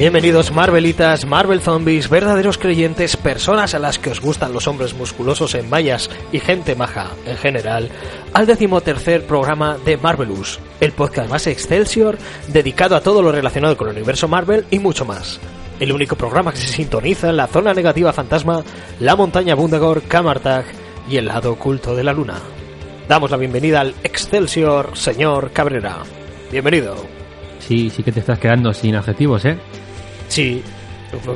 Bienvenidos Marvelitas, Marvel Zombies, verdaderos creyentes, personas a las que os gustan los hombres musculosos en mallas y gente maja en general, al 13º programa de Marvelous, el podcast más excelsior dedicado a todo lo relacionado con el universo Marvel y mucho más. El único programa que se sintoniza en la Zona Negativa Fantasma, la Montaña Bundagor, Kamartag y el lado oculto de la luna. Damos la bienvenida al Excelsior, señor Cabrera. Bienvenido. Sí, sí que te estás quedando sin adjetivos, ¿eh? Sí,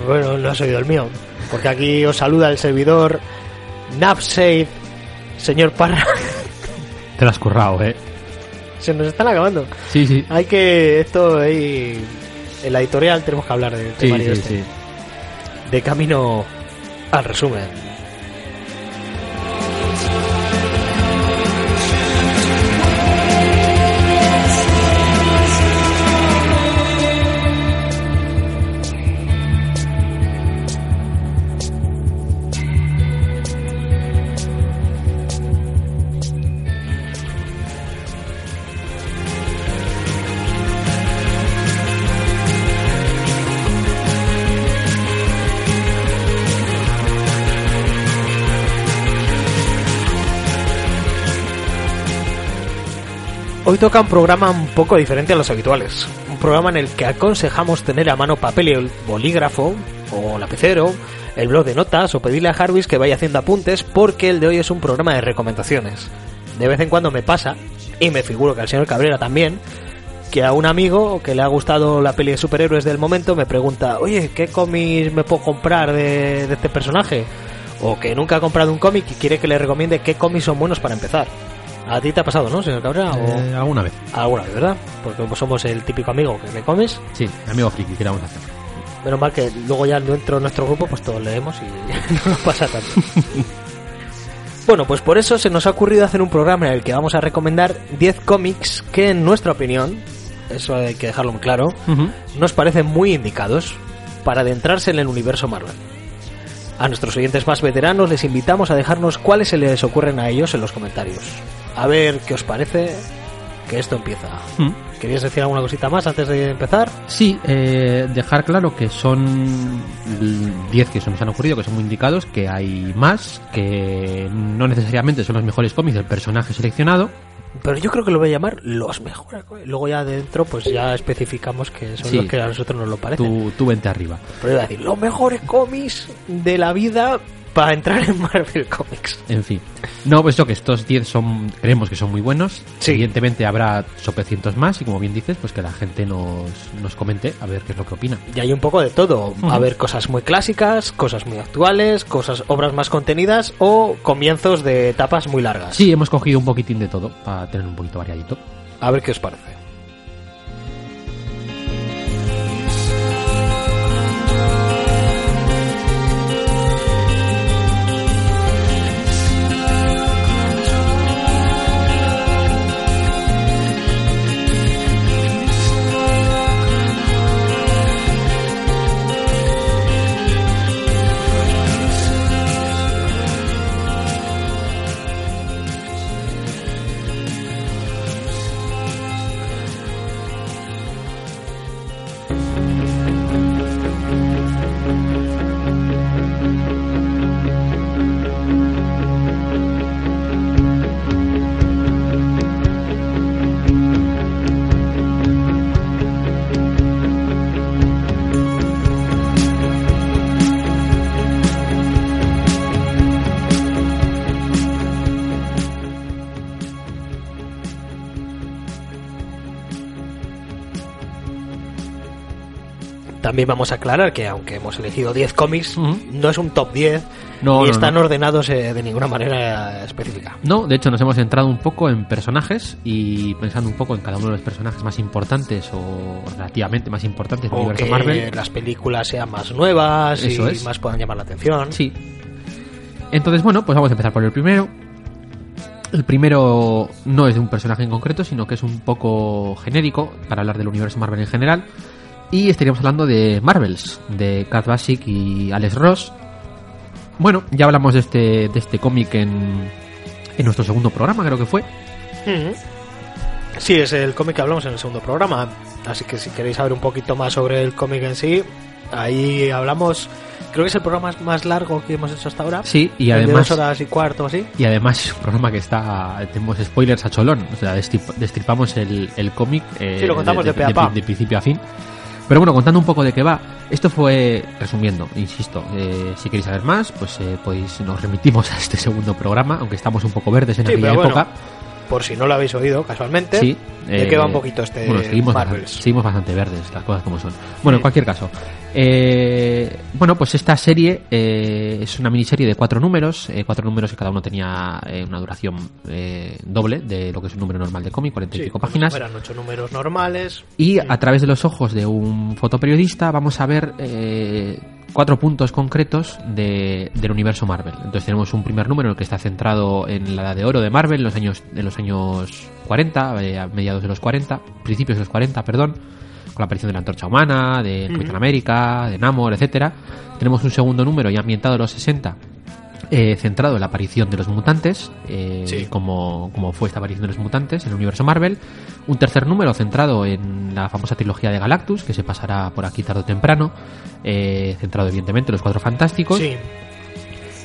bueno, no has oído el mío, porque aquí os saluda el servidor Napsave, señor Parra. Te lo has currado, ¿eh? Se nos están acabando. Sí, sí. Hay que... esto ahí... En la editorial tenemos que hablar del tema sí. De camino al resumen. Hoy toca un programa un poco diferente a los habituales, un programa en el que aconsejamos tener a mano papel y bolígrafo o lapicero, el blog de notas o pedirle a Jarvis que vaya haciendo apuntes, porque el de hoy es un programa de recomendaciones. De vez en cuando me pasa, y me figuro que al señor Cabrera también, que a un amigo que le ha gustado la peli de superhéroes del momento me pregunta, oye, ¿qué cómics me puedo comprar de este personaje? O que nunca ha comprado un cómic y quiere que le recomiende qué cómics son buenos para empezar. ¿A ti te ha pasado, no, señor Cabrera? Alguna vez. Alguna vez, ¿verdad? Porque pues, somos el típico amigo que le comes. Sí, amigo friki, ¿qué le vamos a hacer? Menos mal que luego ya dentro de nuestro grupo pues todos leemos y no nos pasa tanto. Bueno, pues por eso se nos ha ocurrido hacer un programa en el que vamos a recomendar 10 cómics que, en nuestra opinión, eso hay que dejarlo muy claro, nos parecen muy indicados para adentrarse en el universo Marvel. A nuestros oyentes más veteranos les invitamos a dejarnos cuáles se les ocurren a ellos en los comentarios. A ver qué os parece que esto empieza. ¿Querías decir alguna cosita más antes de empezar? Sí, dejar claro que son 10 que se nos han ocurrido, que son muy indicados, que hay más, que no necesariamente son los mejores cómics del personaje seleccionado. Pero yo creo que lo voy a llamar los mejores. Luego ya dentro pues ya especificamos que son los que a nosotros nos lo parecen. Tú vente arriba. Pero iba a decir, los mejores cómics de la vida... para entrar en Marvel Comics. En fin. No, pues yo que estos 10 son, creemos que son muy buenos. Sí. Evidentemente habrá sopecientos más y, como bien dices, pues que la gente nos comente a ver qué es lo que opina. Y hay un poco de todo. A ver, cosas muy clásicas, cosas muy actuales, obras más contenidas o comienzos de etapas muy largas. Sí, hemos cogido un poquitín de todo para tener un poquito variadito. A ver qué os parece. También vamos a aclarar que, aunque hemos elegido 10 cómics, no es un top 10 y están ordenados de ninguna manera específica. No, de hecho nos hemos centrado un poco en personajes y pensando un poco en cada uno de los personajes más importantes o relativamente más importantes del universo Marvel. Las películas sean más nuevas y más puedan llamar la atención. Sí. Entonces, bueno, pues vamos a empezar por el primero. El primero no es de un personaje en concreto, sino que es un poco genérico para hablar del universo Marvel en general. Y estaríamos hablando de Marvels, de Kat Basic y Alex Ross. Bueno, ya hablamos de este cómic en nuestro segundo programa, creo que fue. Sí, es el cómic que hablamos en el segundo programa. Así que si queréis saber un poquito más sobre el cómic en sí, ahí hablamos. Creo que es el programa más largo que hemos hecho hasta ahora. Sí, y además... 2 horas y cuarto así. Y además es un programa que está... Tenemos spoilers a cholón. O sea, destripamos el cómic. Sí, lo contamos de pe a pa. De principio a fin. Pero bueno, contando un poco de qué va, esto fue, resumiendo, insisto, si queréis saber más, pues nos remitimos a este segundo programa, aunque estamos un poco verdes en aquella época. Bueno, por si no lo habéis oído casualmente, sí, de qué va un poquito este Marvels. Seguimos bastante verdes, las cosas como son. Bueno, sí. En cualquier caso, bueno, pues esta serie es una miniserie de 4 números, 4 números que cada uno tenía una duración doble de lo que es un número normal de cómic, 45 páginas. Eran 8 números normales. Y a través de los ojos de un fotoperiodista vamos a ver 4 puntos concretos del universo Marvel. Entonces tenemos un primer número en el que está centrado en la edad de oro de Marvel, en los años 40, a mediados de los 40, principios de los 40, perdón, con la aparición de la Antorcha Humana, de Capitán América, de Namor, etcétera. Tenemos un segundo número ya ambientado en los 60, centrado en la aparición de los mutantes, como fue esta aparición de los mutantes en el universo Marvel. Un tercer número centrado en la famosa trilogía de Galactus, que se pasará por aquí tarde o temprano, centrado evidentemente en los 4 Fantásticos. Sí.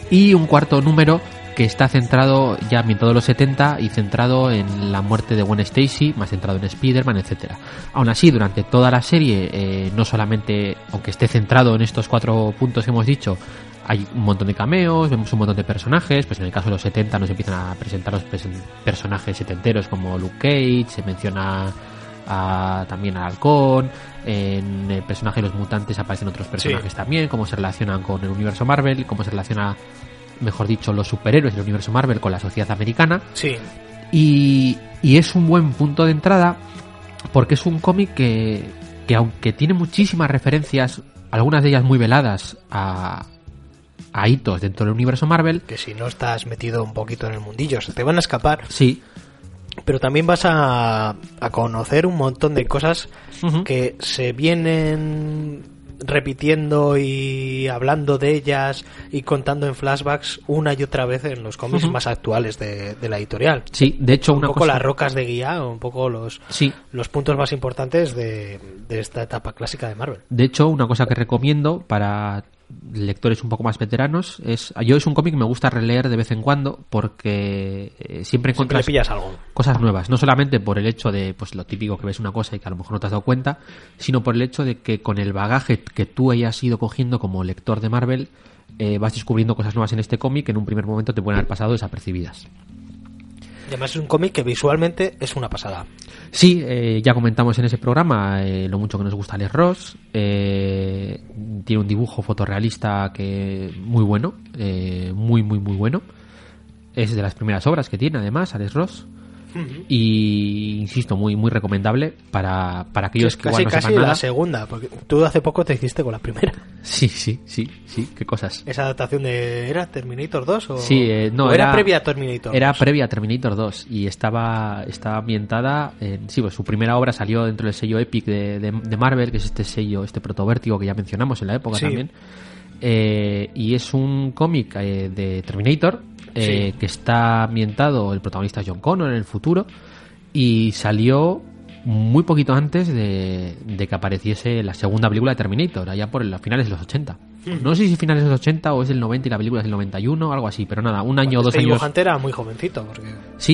Y un cuarto número que está centrado ya ambientado en los 70 y centrado en la muerte de Gwen Stacy, más centrado en Spider-Man, etc. Aún así, durante toda la serie, no solamente, aunque esté centrado en estos 4 puntos que hemos dicho, hay un montón de cameos, vemos un montón de personajes. Pues en el caso de los 70 nos empiezan a presentar los personajes setenteros como Luke Cage, se menciona también al Halcón. En el personaje de los mutantes aparecen otros personajes también, cómo se relacionan con el universo Marvel, cómo se relaciona, mejor dicho, los superhéroes del universo Marvel con la sociedad americana. Sí. Y es un buen punto de entrada porque es un cómic que aunque tiene muchísimas referencias, algunas de ellas muy veladas a hitos dentro del universo Marvel, que si no estás metido un poquito en el mundillo se te van a escapar. Sí. Pero también vas a conocer un montón de cosas que se vienen repitiendo y hablando de ellas y contando en flashbacks una y otra vez en los cómics más actuales de la editorial. Sí, de hecho un poco las rocas de guía, un poco los puntos más importantes de esta etapa clásica de Marvel. De hecho, una cosa que recomiendo para lectores un poco más veteranos es un cómic que me gusta releer de vez en cuando porque siempre encuentras cosas nuevas, no solamente por el hecho de pues lo típico que ves una cosa y que a lo mejor no te has dado cuenta, sino por el hecho de que con el bagaje que tú hayas ido cogiendo como lector de Marvel vas descubriendo cosas nuevas en este cómic que en un primer momento te pueden haber pasado desapercibidas. Además es un cómic que visualmente es una pasada. Sí, ya comentamos en ese programa lo mucho que nos gusta Alex Ross. Tiene un dibujo fotorrealista que muy bueno, muy muy muy bueno. Es de las primeras obras que tiene además Alex Ross. Y insisto, muy muy recomendable para aquellos que igual no sepan nada. Casi la segunda, porque tú hace poco te hiciste con la primera. Sí, qué cosas. Esa adaptación de ¿era Terminator 2 o...? Sí, no, era previa a Terminator 2. Era previa a Terminator 2 y estaba ambientada en... Sí, pues su primera obra salió dentro del sello Epic de Marvel, que es este sello, este protovértigo que ya mencionamos en la época también. Y es un cómic de Terminator que está ambientado, el protagonista es John Connor en el futuro, y salió muy poquito antes de que apareciese la segunda película de Terminator, allá por los finales de los 80. No sé si finales de los 80 o es del 90 y la película es del 91, algo así, pero nada, un año o 2 años. El dibujante era muy jovencito, porque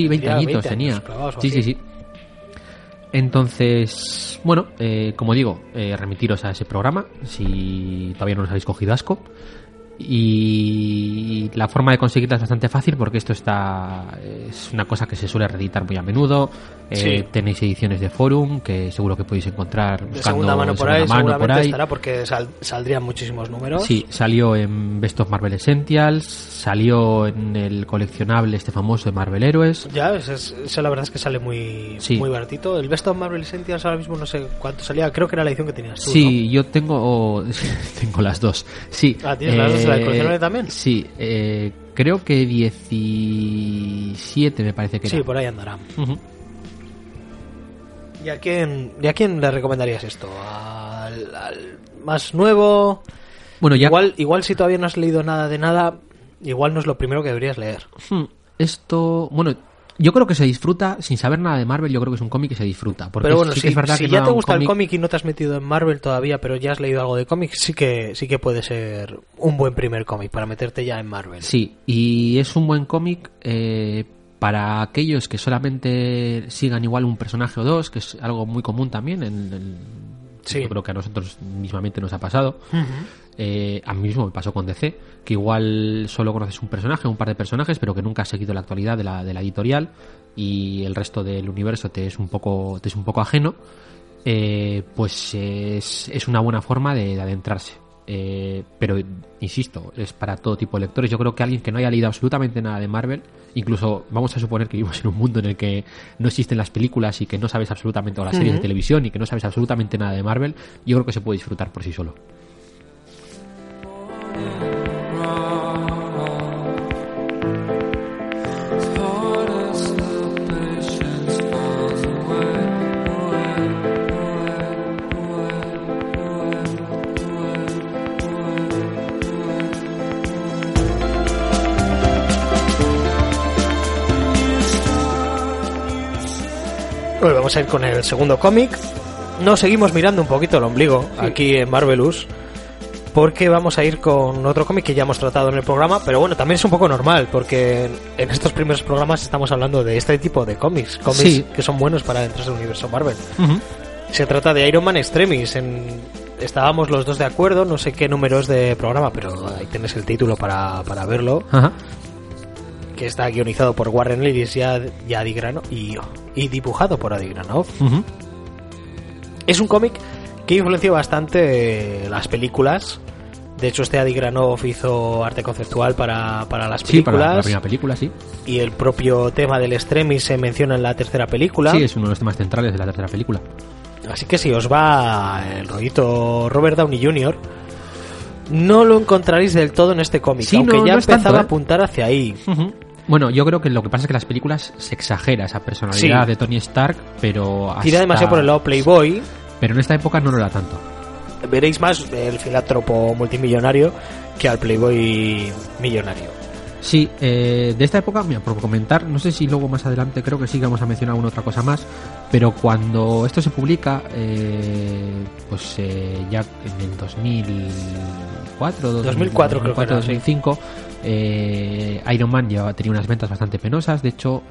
20 añitos tenía. Sí. Entonces, bueno, como digo, remitiros a ese programa si todavía no os habéis cogido asco. Y la forma de conseguirla es bastante fácil porque esto es una cosa que se suele reeditar muy a menudo. Tenéis ediciones de Forum que seguro que podéis encontrar buscando de segunda mano por ahí, estará porque saldrían muchísimos números. Sí, salió en Best of Marvel Essentials, salió en el coleccionable este famoso de Marvel Heroes. Ya, esa la verdad es que sale muy, muy baratito. El Best of Marvel Essentials ahora mismo no sé cuánto salía, creo que era la edición que tenías tú, ¿no? Yo tengo las dos. Sí. Ah, tienes las dos. ¿La coleccionable también? Sí, creo que 17 me parece que era. Sí, por ahí andará. ¿Y a quién le recomendarías esto? ¿Al más nuevo? Bueno, ya... Igual si todavía no has leído nada de nada, igual no es lo primero que deberías leer. Esto... Bueno, Yo creo que se disfruta, sin saber nada de Marvel, yo creo que es un cómic que se disfruta. Porque pero bueno, sí, es verdad si que ya no te gusta el cómic y no te has metido en Marvel todavía, pero ya has leído algo de cómics, sí que puede ser un buen primer cómic para meterte ya en Marvel. Sí, y es un buen cómic para aquellos que solamente sigan igual un personaje o dos, que es algo muy común también, sí. Yo creo que a nosotros mismamente nos ha pasado. Uh-huh. A mí mismo me pasó con DC, que igual solo conoces un personaje, un par de personajes, pero que nunca has seguido la actualidad de la editorial y el resto del universo te es un poco ajeno. Pues es una buena forma de adentrarse, pero insisto, es para todo tipo de lectores. Yo creo que alguien que no haya leído absolutamente nada de Marvel, incluso vamos a suponer que vivimos en un mundo en el que no existen las películas y que no sabes absolutamente, o las series de televisión, y que no sabes absolutamente nada de Marvel, yo creo que se puede disfrutar por sí solo. Bueno, vamos a ir con el segundo cómic. Nos seguimos mirando un poquito el ombligo aquí en Marvelous, porque vamos a ir con otro cómic que ya hemos tratado en el programa, pero bueno, también es un poco normal, porque en estos primeros programas estamos hablando de este tipo de cómics sí, que son buenos para dentro del universo Marvel. Uh-huh. Se trata de Iron Man Extremis. Estábamos los dos de acuerdo, no sé qué número es de programa, pero ahí tienes el título para verlo. Ajá. Que está guionizado por Warren Ellis y Adi Granov, y dibujado por Adi Granov. Uh-huh. Es un cómic que influenció bastante las películas. De hecho, este Adi Granov hizo arte conceptual para las películas. Sí, para la primera película, sí. Y el propio tema del Extremis se menciona en la tercera película. Sí, es uno de los temas centrales de la tercera película. Así que si os va el rollito Robert Downey Jr., no lo encontraréis del todo en este cómic, sí, aunque no, ya no empezaba tanto, a apuntar hacia ahí. Uh-huh. Bueno, yo creo que lo que pasa es que en las películas se exagera esa personalidad de Tony Stark, pero hasta... Tira demasiado por el lado playboy. Pero en esta época no lo era tanto. Veréis más el filántropo multimillonario que al playboy millonario. Sí, de esta época, mira, por comentar, no sé si luego más adelante, creo que sí que vamos a mencionar una otra cosa más, pero cuando esto se publica, ya en el 2004 creo que era, 2005... Iron Man ya tenía unas ventas bastante penosas. De hecho,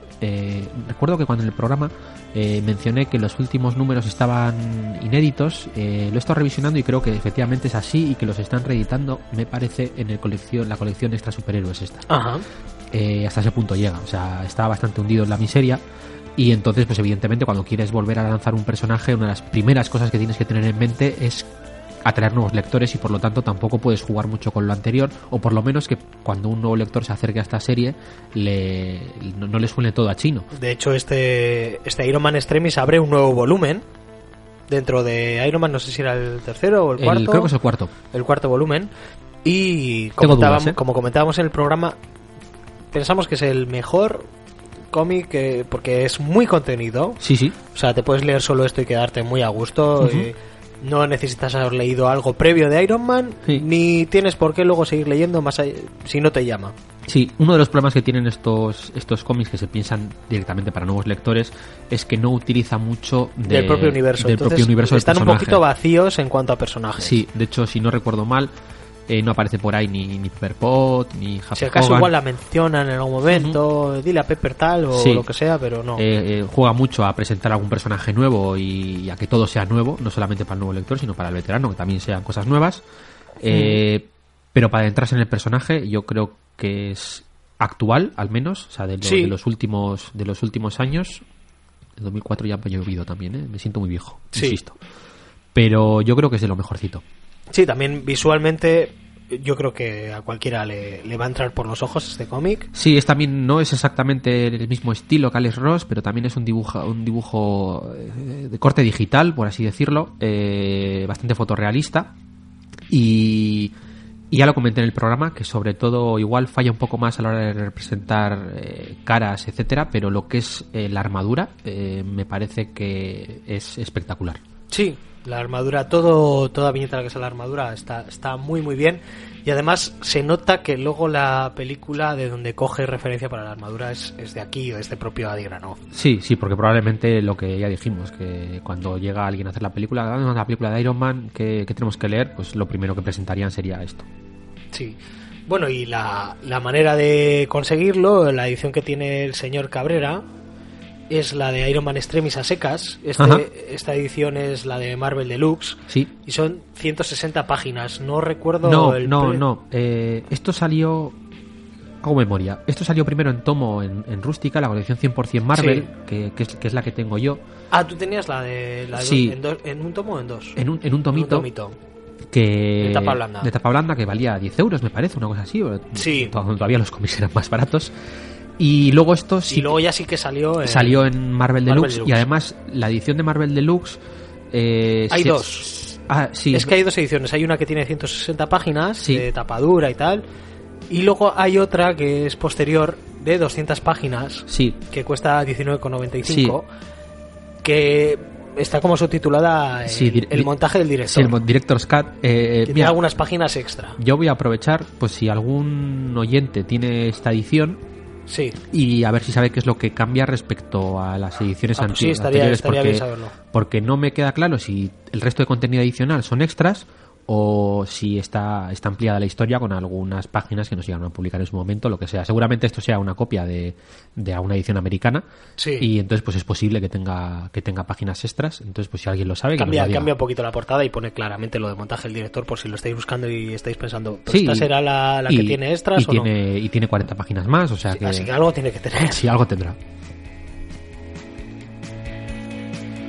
recuerdo que cuando en el programa mencioné que los últimos números estaban inéditos, lo he estado revisionando y creo que efectivamente es así, y que los están reeditando, me parece, en la colección Extra Superhéroes esta. Ajá. Hasta ese punto llega, o sea, estaba bastante hundido en la miseria. Y entonces, pues evidentemente, cuando quieres volver a lanzar un personaje, una de las primeras cosas que tienes que tener en mente es atraer nuevos lectores, y por lo tanto tampoco puedes jugar mucho con lo anterior, o por lo menos que cuando un nuevo lector se acerque a esta serie no le suene todo a chino. De hecho, este Iron Man Extremis abre un nuevo volumen dentro de Iron Man, no sé si era el tercero o el cuarto. Creo que es el cuarto. El cuarto volumen. Y como comentábamos en el programa, pensamos que es el mejor cómic, porque es muy contenido. Sí, sí. O sea, te puedes leer solo esto y quedarte muy a gusto. Uh-huh. No necesitas haber leído algo previo de Iron Man, sí, ni tienes por qué luego seguir leyendo más si no te llama. Sí, uno de los problemas que tienen estos cómics que se piensan directamente para nuevos lectores es que no utiliza mucho del propio universo. Del propio universo están un poquito vacíos en cuanto a personajes. Sí, de hecho, si no recuerdo mal, no aparece por ahí ni Pepperpot, ni Happy Hogan. Si acaso igual la mencionan en algún momento, uh-huh, dile a Pepper tal o sí, lo que sea, pero no. Juega mucho a presentar algún personaje nuevo y a que todo sea nuevo, no solamente para el nuevo lector, sino para el veterano, que también sean cosas nuevas. Pero para adentrarse en el personaje, yo creo que es actual, al menos, o sea, de los últimos años. En 2004 ya me he llovido también, me siento muy viejo, sí, insisto. Pero yo creo que es de lo mejorcito. Sí, también visualmente yo creo que a cualquiera le va a entrar por los ojos este cómic. Sí, es también, no es exactamente el mismo estilo que Alex Ross, pero también es un dibujo de corte digital, por así decirlo, bastante fotorrealista. Y ya lo comenté en el programa, que sobre todo igual falla un poco más a la hora de representar caras, etcétera, pero lo que es la armadura me parece que es espectacular. Sí, la armadura, toda viñeta en la que sale la armadura está muy muy bien, y además se nota que luego la película de donde coge referencia para la armadura es de aquí, o es de propio Adi Granov. Sí, sí, porque probablemente lo que ya dijimos, que cuando llega alguien a hacer la película de Iron Man, que tenemos que leer, pues lo primero que presentarían sería esto. Sí. Bueno, y la manera de conseguirlo, la edición que tiene el señor Cabrera, es la de Iron Man Extremis a secas. Esta edición es la de Marvel Deluxe. Sí. Y son 160 páginas. No recuerdo... No. Esto salió... Hago memoria. Esto salió primero en tomo en rústica, la colección 100% Marvel, sí, que es la que tengo yo. Ah, tú tenías la de sí, en un tomo o en dos. En un tomito. En un tomito. Que de tapa blanda que valía 10 euros, me parece, una cosa así. Sí. Todavía los cómics eran más baratos. Y luego esto sí. Y luego ya sí que salió en Marvel Deluxe. Y además la edición de Marvel Deluxe... hay dos. Ah, sí. Es que hay dos ediciones. Hay una que tiene 160 páginas, sí, de tapadura y tal. Y luego hay otra que es posterior, de 200 páginas, sí, que cuesta 19,95. Sí. Que está como subtitulada el montaje del director. Sí, el Director's Cut. Tiene algunas páginas extra. Yo voy a aprovechar, pues si algún oyente tiene esta edición... Sí. Y a ver si sabe qué es lo que cambia respecto a las ediciones anteriores. Sí, estaría bien saberlo. Porque no me queda claro si el resto de contenido adicional son extras o si está ampliada la historia con algunas páginas que no se llegaron a publicar en su momento, lo que sea. Seguramente esto sea una copia de una edición americana, sí, y entonces pues es posible que tenga páginas extras. Entonces pues si alguien lo sabe... Cambia un poquito la portada y pone claramente lo de montaje del director, por si lo estáis buscando y estáis pensando, ¿pero sí, esta será la que tiene extras y o tiene, no? Y tiene 40 páginas más, o sea, sí, que... Así que algo tiene que tener. Sí, algo tendrá.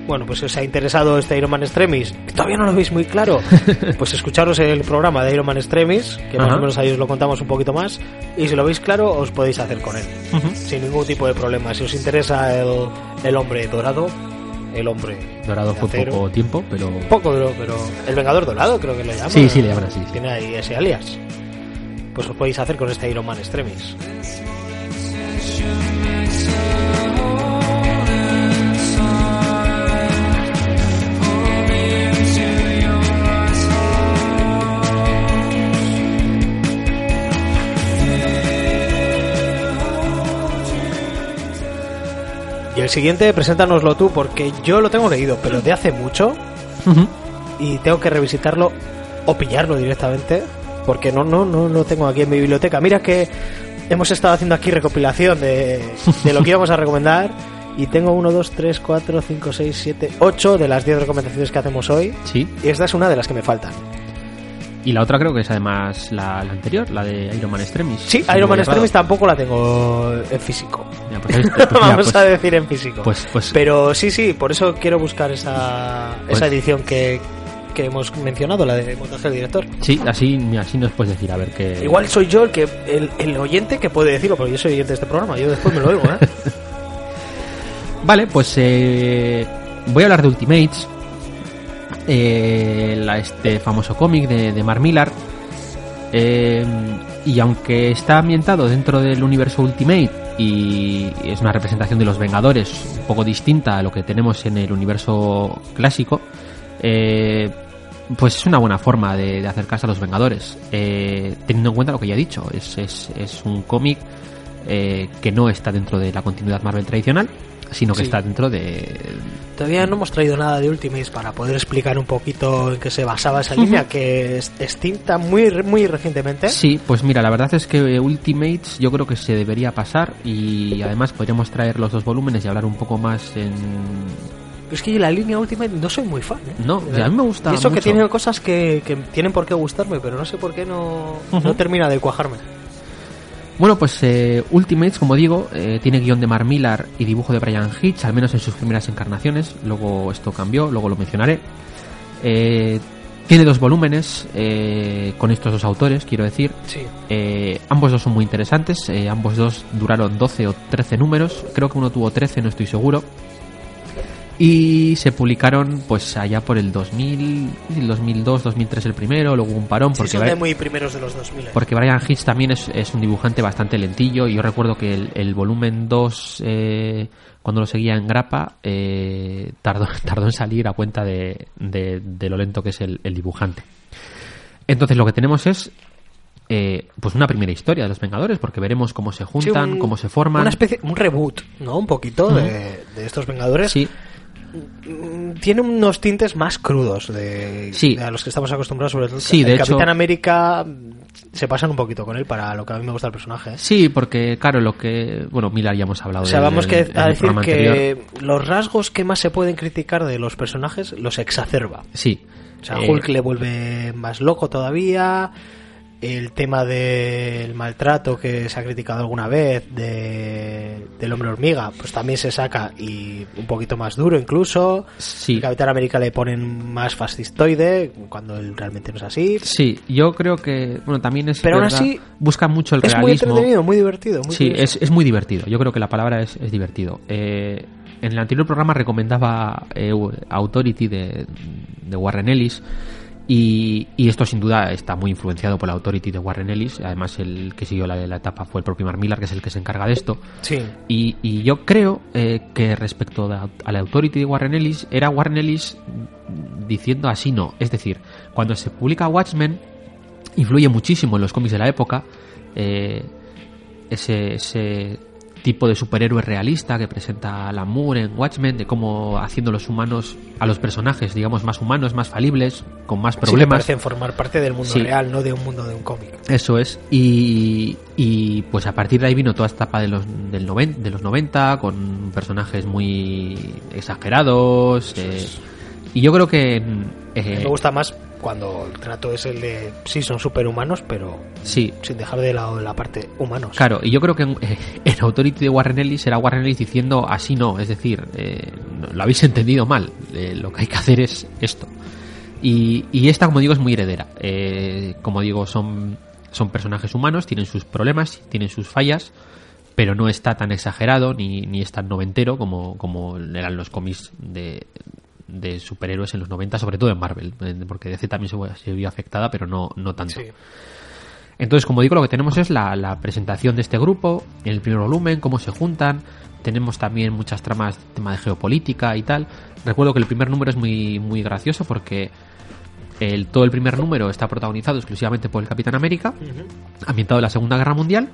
Bueno, pues si os ha interesado este Iron Man Extremis, todavía no lo veis muy claro, pues escucharos el programa de Iron Man Extremis, que más o menos ahí os lo contamos un poquito más, y si lo veis claro, os podéis hacer con él, sin ningún tipo de problema. Si os interesa el hombre dorado, fue poco tiempo, pero... Poco, pero el Vengador Dorado creo que le llaman. Sí, le llaman así. Sí. Tiene ahí ese alias. Pues os podéis hacer con este Iron Man Extremis. Y el siguiente, preséntanoslo tú, porque yo lo tengo leído, pero de hace mucho, y tengo que revisitarlo o pillarlo directamente, porque no lo tengo aquí en mi biblioteca. Mira que hemos estado haciendo aquí recopilación de lo que íbamos a recomendar, y tengo 1, 2, 3, 4, 5, 6, 7, 8 de las 10 recomendaciones que hacemos hoy, sí, y esta es una de las que me faltan. Y la otra creo que es además la anterior, la de Iron Man Extremis. Sí, Iron Man Extremis tampoco la tengo en físico. Ya, pues, vamos a decir en físico. Pues, pero sí, por eso quiero buscar esa edición que hemos mencionado, la de montaje del director. Sí, así nos puedes decir, a ver qué... Igual soy yo el oyente que puede decirlo, porque yo soy oyente de este programa, yo después me lo oigo, ¿eh? Vale, pues voy a hablar de Ultimates. Este famoso cómic de Mark Millar, y aunque está ambientado dentro del universo Ultimate y es una representación de los Vengadores un poco distinta a lo que tenemos en el universo clásico, pues es una buena forma de acercarse a los Vengadores, teniendo en cuenta lo que ya he dicho, es un cómic que no está dentro de la continuidad Marvel tradicional, sino que sí, está dentro de... Todavía no hemos traído nada de Ultimates para poder explicar un poquito en qué se basaba esa línea, que es extinta muy, muy recientemente. Sí, pues mira, la verdad es que Ultimates yo creo que se debería pasar, y además podríamos traer los dos volúmenes y hablar un poco más en... Pero es que yo la línea Ultimate no soy muy fan, ¿eh? No, a mí me gusta mucho. Y eso mucho, que tiene cosas que tienen por qué gustarme, pero no sé por qué no termina de cuajarme. Bueno, pues Ultimates, como digo, tiene guión de Mark Millar y dibujo de Brian Hitch, al menos en sus primeras encarnaciones. Luego esto cambió, luego lo mencionaré. Tiene dos volúmenes con estos dos autores, quiero decir. Sí. Ambos dos son muy interesantes. Ambos dos duraron 12 o 13 números. Creo que uno tuvo 13, no estoy seguro. y se publicaron pues allá por el 2000, el 2002, 2003 el primero, luego un parón porque sí, son de muy primeros de los 2000. Porque Brian Hitch también es un dibujante bastante lentillo, y yo recuerdo que el volumen 2 cuando lo seguía en grapa tardó en salir a cuenta de lo lento que es el dibujante. Entonces lo que tenemos es pues una primera historia de los Vengadores, porque veremos cómo se juntan, sí, cómo se forman. Una especie, un reboot, ¿no? Un poquito de estos Vengadores. Sí. Tiene unos tintes más crudos de a los que estamos acostumbrados, sobre todo sí, de hecho, Capitán América se pasan un poquito con él para lo que a mí me gusta el personaje. Sí, porque claro, lo que bueno, Millar ya hemos hablado de. O sea, vamos a decir que los rasgos que más se pueden criticar de los personajes los exacerba. Sí. O sea, Hulk le vuelve más loco todavía. El tema del maltrato que se ha criticado alguna vez del Hombre Hormiga, pues también se saca, y un poquito más duro incluso. Sí. El Capitán América le ponen más fascistoide cuando él realmente no es así. Sí, yo creo que bueno, también es, pero aún así busca mucho el realismo. Es muy entretenido, muy divertido. Muy sí, es muy divertido. Yo creo que la palabra es divertido. En el anterior programa recomendaba Authority de Warren Ellis. Y esto sin duda está muy influenciado por la Authority de Warren Ellis. Además, el que siguió la etapa fue el propio Mark Millar, que es el que se encarga de esto. Sí. Y yo creo que respecto a la Authority de Warren Ellis, era Warren Ellis diciendo así no. Es decir, cuando se publica Watchmen, influye muchísimo en los cómics de la época ese tipo de superhéroe realista que presenta Alan Moore en Watchmen, de cómo haciendo los humanos, a los personajes, digamos, más humanos, más falibles, con más problemas. Sí, parecen formar parte del mundo real, no de un mundo de un cómic. Eso es. Y pues a partir de ahí vino toda esta etapa de los 90, con personajes muy exagerados. Y yo creo que... me gusta más cuando el trato es el de sí, son superhumanos, pero sí, sin dejar de lado la parte humanos. Claro, y yo creo que en Authority de Warren Ellis era Warren Ellis diciendo así no, es decir, lo habéis entendido mal, lo que hay que hacer es esto. Y esta, como digo, es muy heredera. Como digo, son personajes humanos, tienen sus problemas, tienen sus fallas, pero no está tan exagerado ni es tan noventero como eran los cómics de superhéroes en los 90, sobre todo en Marvel, porque DC también se vio afectada, pero no tanto. Sí. Entonces, como digo, lo que tenemos es la presentación de este grupo, en el primer volumen, cómo se juntan. Tenemos también muchas tramas, tema de geopolítica y tal. Recuerdo que el primer número es muy, muy gracioso porque todo el primer número está protagonizado exclusivamente por el Capitán América, ambientado en la Segunda Guerra Mundial,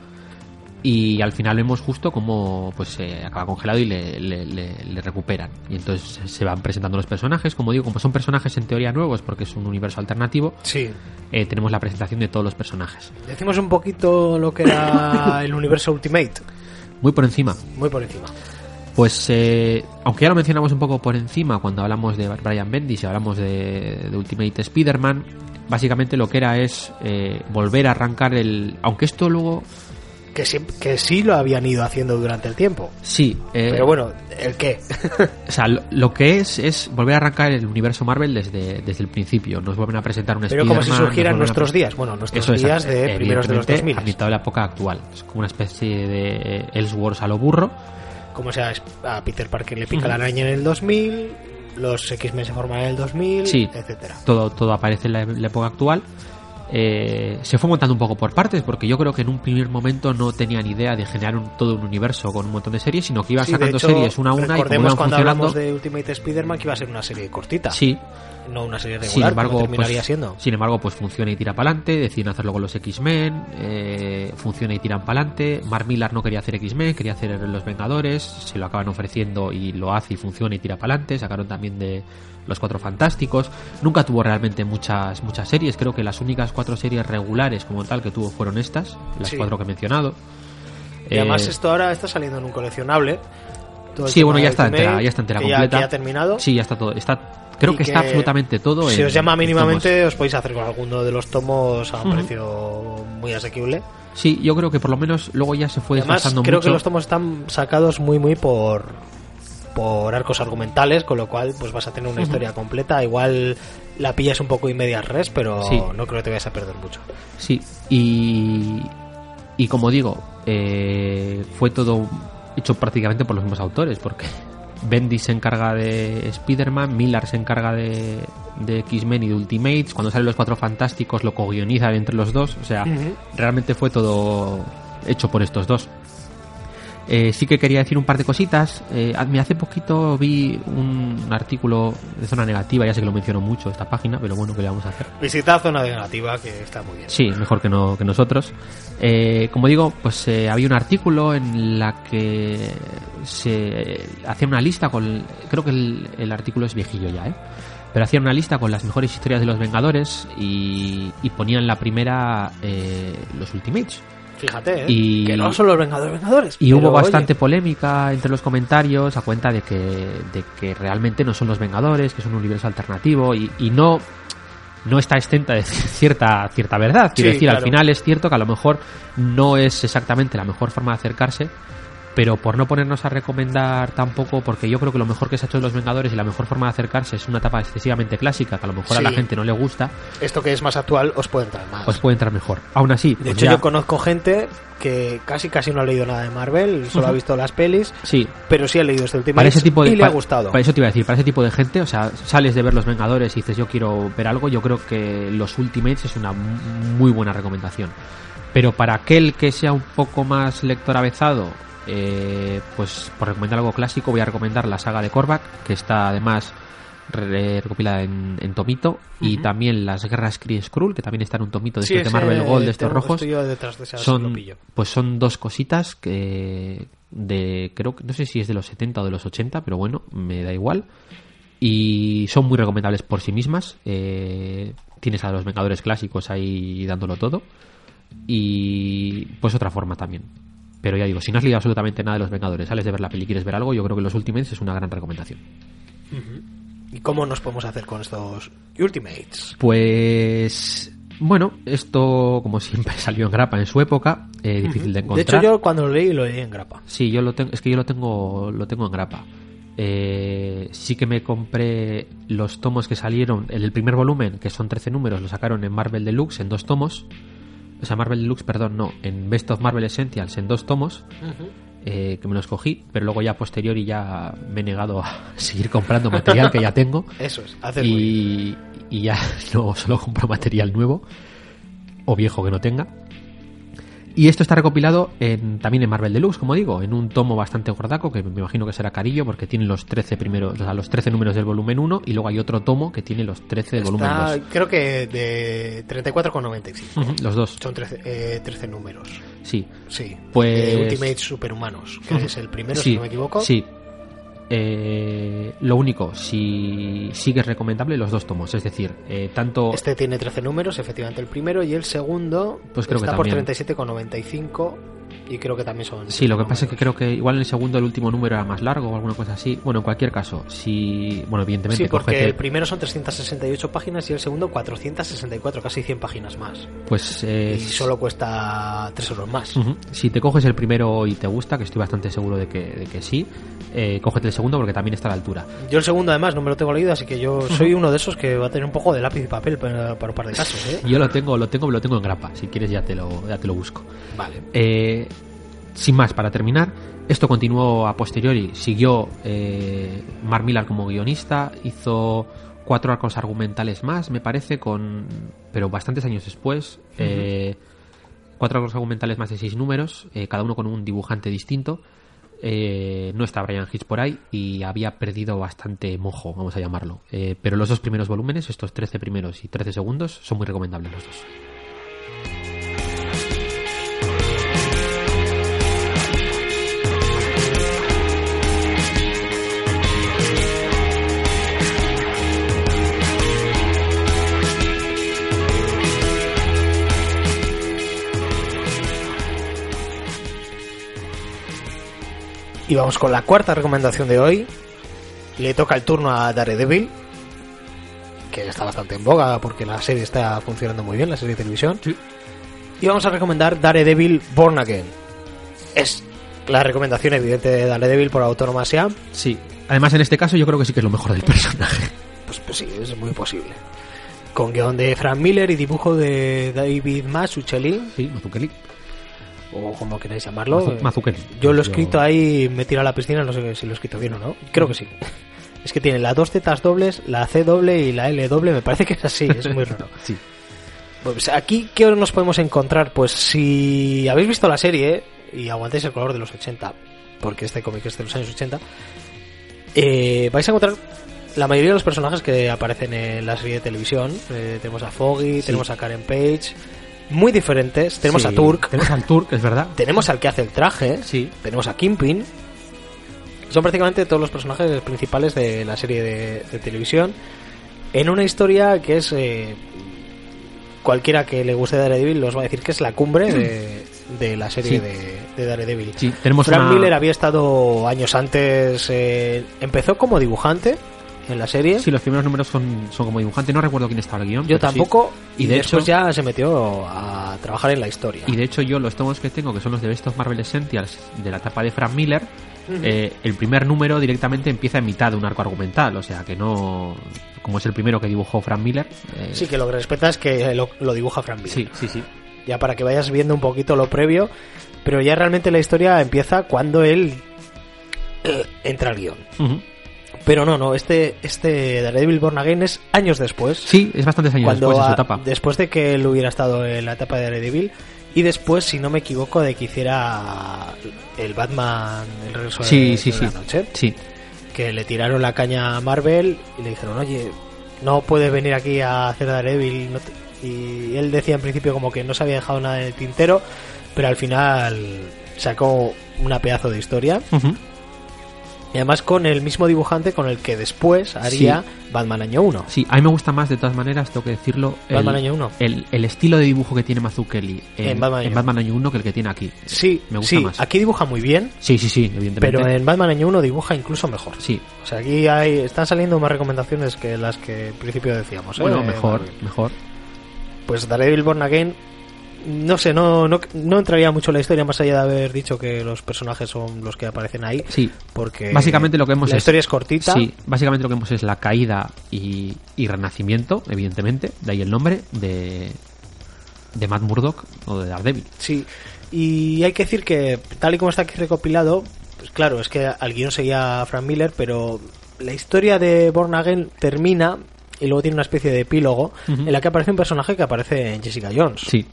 y al final vemos justo cómo pues acaba congelado y le recuperan, y entonces se van presentando los personajes. Como digo, como son personajes en teoría nuevos porque es un universo alternativo, tenemos la presentación de todos los personajes. Decimos un poquito lo que era el universo Ultimate, muy por encima. Pues aunque ya lo mencionamos un poco por encima cuando hablamos de Brian Bendis y hablamos de Ultimate Spider-Man, básicamente lo que era es volver a arrancar el... aunque esto luego... Que sí lo habían ido haciendo durante el tiempo. Sí. Pero bueno, ¿el qué? O sea, lo que es volver a arrancar el universo Marvel desde el principio. Nos vuelven a presentar un Spider-Man. Pero como si surgieran nuestros días. Bueno, nuestros días de primeros de los 2000. A mitad de la época actual. Es como una especie de Elseworlds a lo burro. Como sea, a Peter Parker le pica la araña en el 2000, los X-Men se forman en el 2000, etcétera. Todo aparece en la época actual. Se fue montando un poco por partes, porque yo creo que en un primer momento no tenían idea de generar todo un universo con un montón de series, sino que iba sacando series una a una. Recordemos y cuando hablamos de Ultimate Spider-Man que iba a ser una serie cortita, no una serie regular. Sin embargo, funciona y tira para adelante. Deciden hacerlo con los X-Men, funciona y tiran para adelante. Mark Millar no quería hacer X-Men, quería hacer los Vengadores, se lo acaban ofreciendo y lo hace, y funciona y tira para adelante. Sacaron también de los Cuatro Fantásticos. Nunca tuvo realmente muchas series. Creo que las únicas cuatro series regulares como tal que tuvo fueron estas, las cuatro que he mencionado. Y además esto ahora está saliendo en un coleccionable. Sí, bueno, ya está entera completa. Ya ha terminado. Sí, ya está todo. Creo que está absolutamente todo. Si os llama mínimamente, os podéis hacer con alguno de los tomos a un precio muy asequible. Sí, yo creo que por lo menos luego ya se fue desfasando mucho. Creo que los tomos están sacados muy, muy por arcos argumentales, con lo cual pues vas a tener una historia completa. Igual la pillas un poco in medias res, pero no creo que te vayas a perder mucho. Sí, y como digo, fue todo hecho prácticamente por los mismos autores, porque Bendis se encarga de Spider-Man, Millar se encarga de X-Men y de Ultimates. Cuando salen los Cuatro Fantásticos lo co-guionizan entre los dos. O sea, realmente fue todo hecho por estos dos. Sí que quería decir un par de cositas. Hace poquito vi un artículo de Zona Negativa. Ya sé que lo menciono mucho esta página, pero bueno, ¿qué le vamos a hacer? Visita Zona Negativa, que está muy bien. Sí, mejor que, no, que nosotros. Como digo, pues había un artículo en la que se hacía una lista con... Creo que el artículo es viejillo ya, ¿eh? Pero hacían una lista con las mejores historias de los Vengadores y ponían la primera los Ultimates. Fíjate, y, que no son los Vengadores. Y hubo bastante polémica entre los comentarios a cuenta de que realmente no son los Vengadores, que es un universo alternativo y no está exenta de cierta verdad. Quiero decir, claro. Al final es cierto que a lo mejor no es exactamente la mejor forma de acercarse, pero por no ponernos a recomendar tampoco, porque yo creo que lo mejor que se ha hecho de los Vengadores y la mejor forma de acercarse es una etapa excesivamente clásica, que a lo mejor a la gente no le gusta. Esto que es más actual os puede entrar más. Os puede entrar mejor. Aún así... De hecho, yo conozco gente que casi no ha leído nada de Marvel, solo ha visto las pelis, pero sí ha leído este último y le ha gustado. Para eso te iba a decir, para ese tipo de gente, o sea, sales de ver los Vengadores y dices yo quiero ver algo, yo creo que los Ultimates es una muy buena recomendación. Pero para aquel que sea un poco más lector avezado, pues por recomendar algo clásico voy a recomendar la saga de Korvac, que está además recopilada en tomito, y también las guerras Kree-Skrull, que también está en un tomito de este Marvel Gold de estos rojos. Son dos cositas que creo que no sé si es de los 70 o de los 80, pero bueno, me da igual, y son muy recomendables por sí mismas. Tienes a los Vengadores clásicos ahí dándolo todo, y pues otra forma también. Pero ya digo, si no has leído absolutamente nada de los Vengadores, sales de ver la peli y quieres ver algo, yo creo que los Ultimates es una gran recomendación. ¿Y cómo nos podemos hacer con estos Ultimates? Pues... Bueno, esto como siempre salió en grapa en su época, difícil de encontrar. De hecho, yo cuando lo leí en grapa. Sí, yo lo tengo en grapa. Sí que me compré los tomos que salieron en el primer volumen, que son 13 números, lo sacaron en Marvel Deluxe en 2 tomos. O sea, Marvel Deluxe, en Best of Marvel Essentials en 2 tomos, que me los cogí, pero luego ya posterior y ya me he negado a seguir comprando material que ya tengo. Eso es, hacer y ya no solo compro material nuevo o viejo que no tenga. Y esto está recopilado también en Marvel Deluxe, como digo, en un tomo bastante gordaco, que me imagino que será carillo, porque tiene los 13 primeros, o sea, los 13 números del volumen 1, y luego hay otro tomo que tiene los 13 del volumen 2. Creo que de 34,95. Los dos. Son 13 números. Sí. Pues... Ultimates Superhumanos, que es el primero, si no me equivoco. Sí. Lo único, sí que es recomendable los dos tomos, es decir, tanto... Este tiene 13 números, efectivamente el primero, y el segundo pues creo está que por 37,95 y creo que también son... Sí, lo que pasa es que creo que igual en el segundo el último número era más largo o alguna cosa así. Bueno, en cualquier caso, bueno, evidentemente... Sí, porque el primero son 368 páginas y el segundo 464, casi 100 páginas más. Pues... Y solo cuesta 3 euros más. Si te coges el primero y te gusta, que estoy bastante seguro de que sí, cógete el segundo porque también está a la altura. Yo el segundo además no me lo tengo leído, así que yo soy uno de esos que va a tener un poco de lápiz y papel para un par de casos, ¿eh? Yo lo tengo en grapa, si quieres ya te lo busco. Vale. Sin más, para terminar, esto continuó a posteriori, siguió Mark Millar como guionista, hizo 4 arcos argumentales más, me parece, pero bastantes años después, 4 arcos argumentales más de 6 números, cada uno con un dibujante distinto. No está Brian Hitch por ahí y había perdido bastante mojo, vamos a llamarlo, pero los dos primeros volúmenes, estos 13 primeros y 13 segundos, son muy recomendables los dos. Y vamos con la cuarta recomendación de hoy. Le toca el turno a Daredevil, que está bastante en boga porque la serie está funcionando muy bien, la serie de televisión. Sí. Y vamos a recomendar Daredevil Born Again. Es la recomendación evidente de Daredevil por autonomía. Sí. Además, en este caso yo creo que sí que es lo mejor del personaje. Pues sí, es muy posible. Con guión de Frank Miller y dibujo de David Mazzucchelli. Sí, Mazzucchelli. o como queráis llamarlo. Mazzucchelli. Yo lo he escrito ahí, me he tirado a la piscina, no sé si lo he escrito bien o no. Creo que sí. Es que tiene las dos zetas dobles, la C doble y la L doble, me parece que es así, es muy raro. Sí. Pues aquí, ¿qué nos podemos encontrar? Pues si habéis visto la serie y aguantáis el color de los 80, porque este cómic es de los años 80, vais a encontrar la mayoría de los personajes que aparecen en la serie de televisión. Tenemos a Foggy, sí, tenemos a Karen Page, muy diferentes. Tenemos, sí, a Turk. Tenemos al Turk, es verdad. Tenemos al que hace el traje, sí. Tenemos a Kingpin. Son prácticamente todos los personajes principales de la serie de televisión. En una historia que es... cualquiera que le guste Daredevil los va a decir que es la cumbre de la serie, sí, de Daredevil. Sí, tenemos Frank Miller había estado años antes, empezó como dibujante en la serie. Sí, los primeros números son como dibujante, no recuerdo quién estaba el guión. Yo tampoco, sí. Y de después hecho, ya se metió a trabajar en la historia. Y de hecho yo los tomos que tengo, que son los de Best of Marvel Essentials, de la etapa de Frank Miller, el primer número directamente empieza en mitad de un arco argumental, o sea que no... Como es el primero que dibujó Frank Miller... Sí, que lo que respeta es que lo dibuja Frank Miller. Sí, sí, sí. Ya para que vayas viendo un poquito lo previo, pero ya realmente la historia empieza cuando él entra al guión. Uh-huh. Pero no, este Daredevil Born Again es años después. Sí, es bastantes años después de su etapa. Después de que él hubiera estado en la etapa de Daredevil, y después, si no me equivoco, de que hiciera el Batman, el regreso de la noche. Sí, sí, sí. Que le tiraron la caña a Marvel y le dijeron, oye, no puedes venir aquí a hacer Daredevil, y él decía en principio como que no se había dejado nada en el tintero, pero al final sacó una pedazo de historia. Uh-huh. Y además con el mismo dibujante con el que después haría, sí, Batman Año 1. Sí, a mí me gusta más, de todas maneras, tengo que decirlo, Batman Año 1. El estilo de dibujo que tiene Mazzucchelli en Batman Año 1 que el que tiene aquí. Sí, me gusta más. Aquí dibuja muy bien. Sí, sí, sí, evidentemente. Pero en Batman Año 1 dibuja incluso mejor. Sí. O sea, aquí están saliendo más recomendaciones que las que en principio decíamos. Bueno, mejor. Pues Daredevil Born Again, no sé, no entraría mucho en la historia más allá de haber dicho que los personajes son los que aparecen ahí. Sí, porque básicamente lo que vemos la historia es cortita. Sí, básicamente lo que vemos es la caída y renacimiento, evidentemente, de ahí el nombre de Matt Murdock o de Daredevil. Sí, y hay que decir que tal y como está aquí recopilado, pues claro, es que al guión seguía Frank Miller, pero la historia de Born Again termina y luego tiene una especie de epílogo, uh-huh, en la que aparece un personaje que aparece en Jessica Jones. Sí.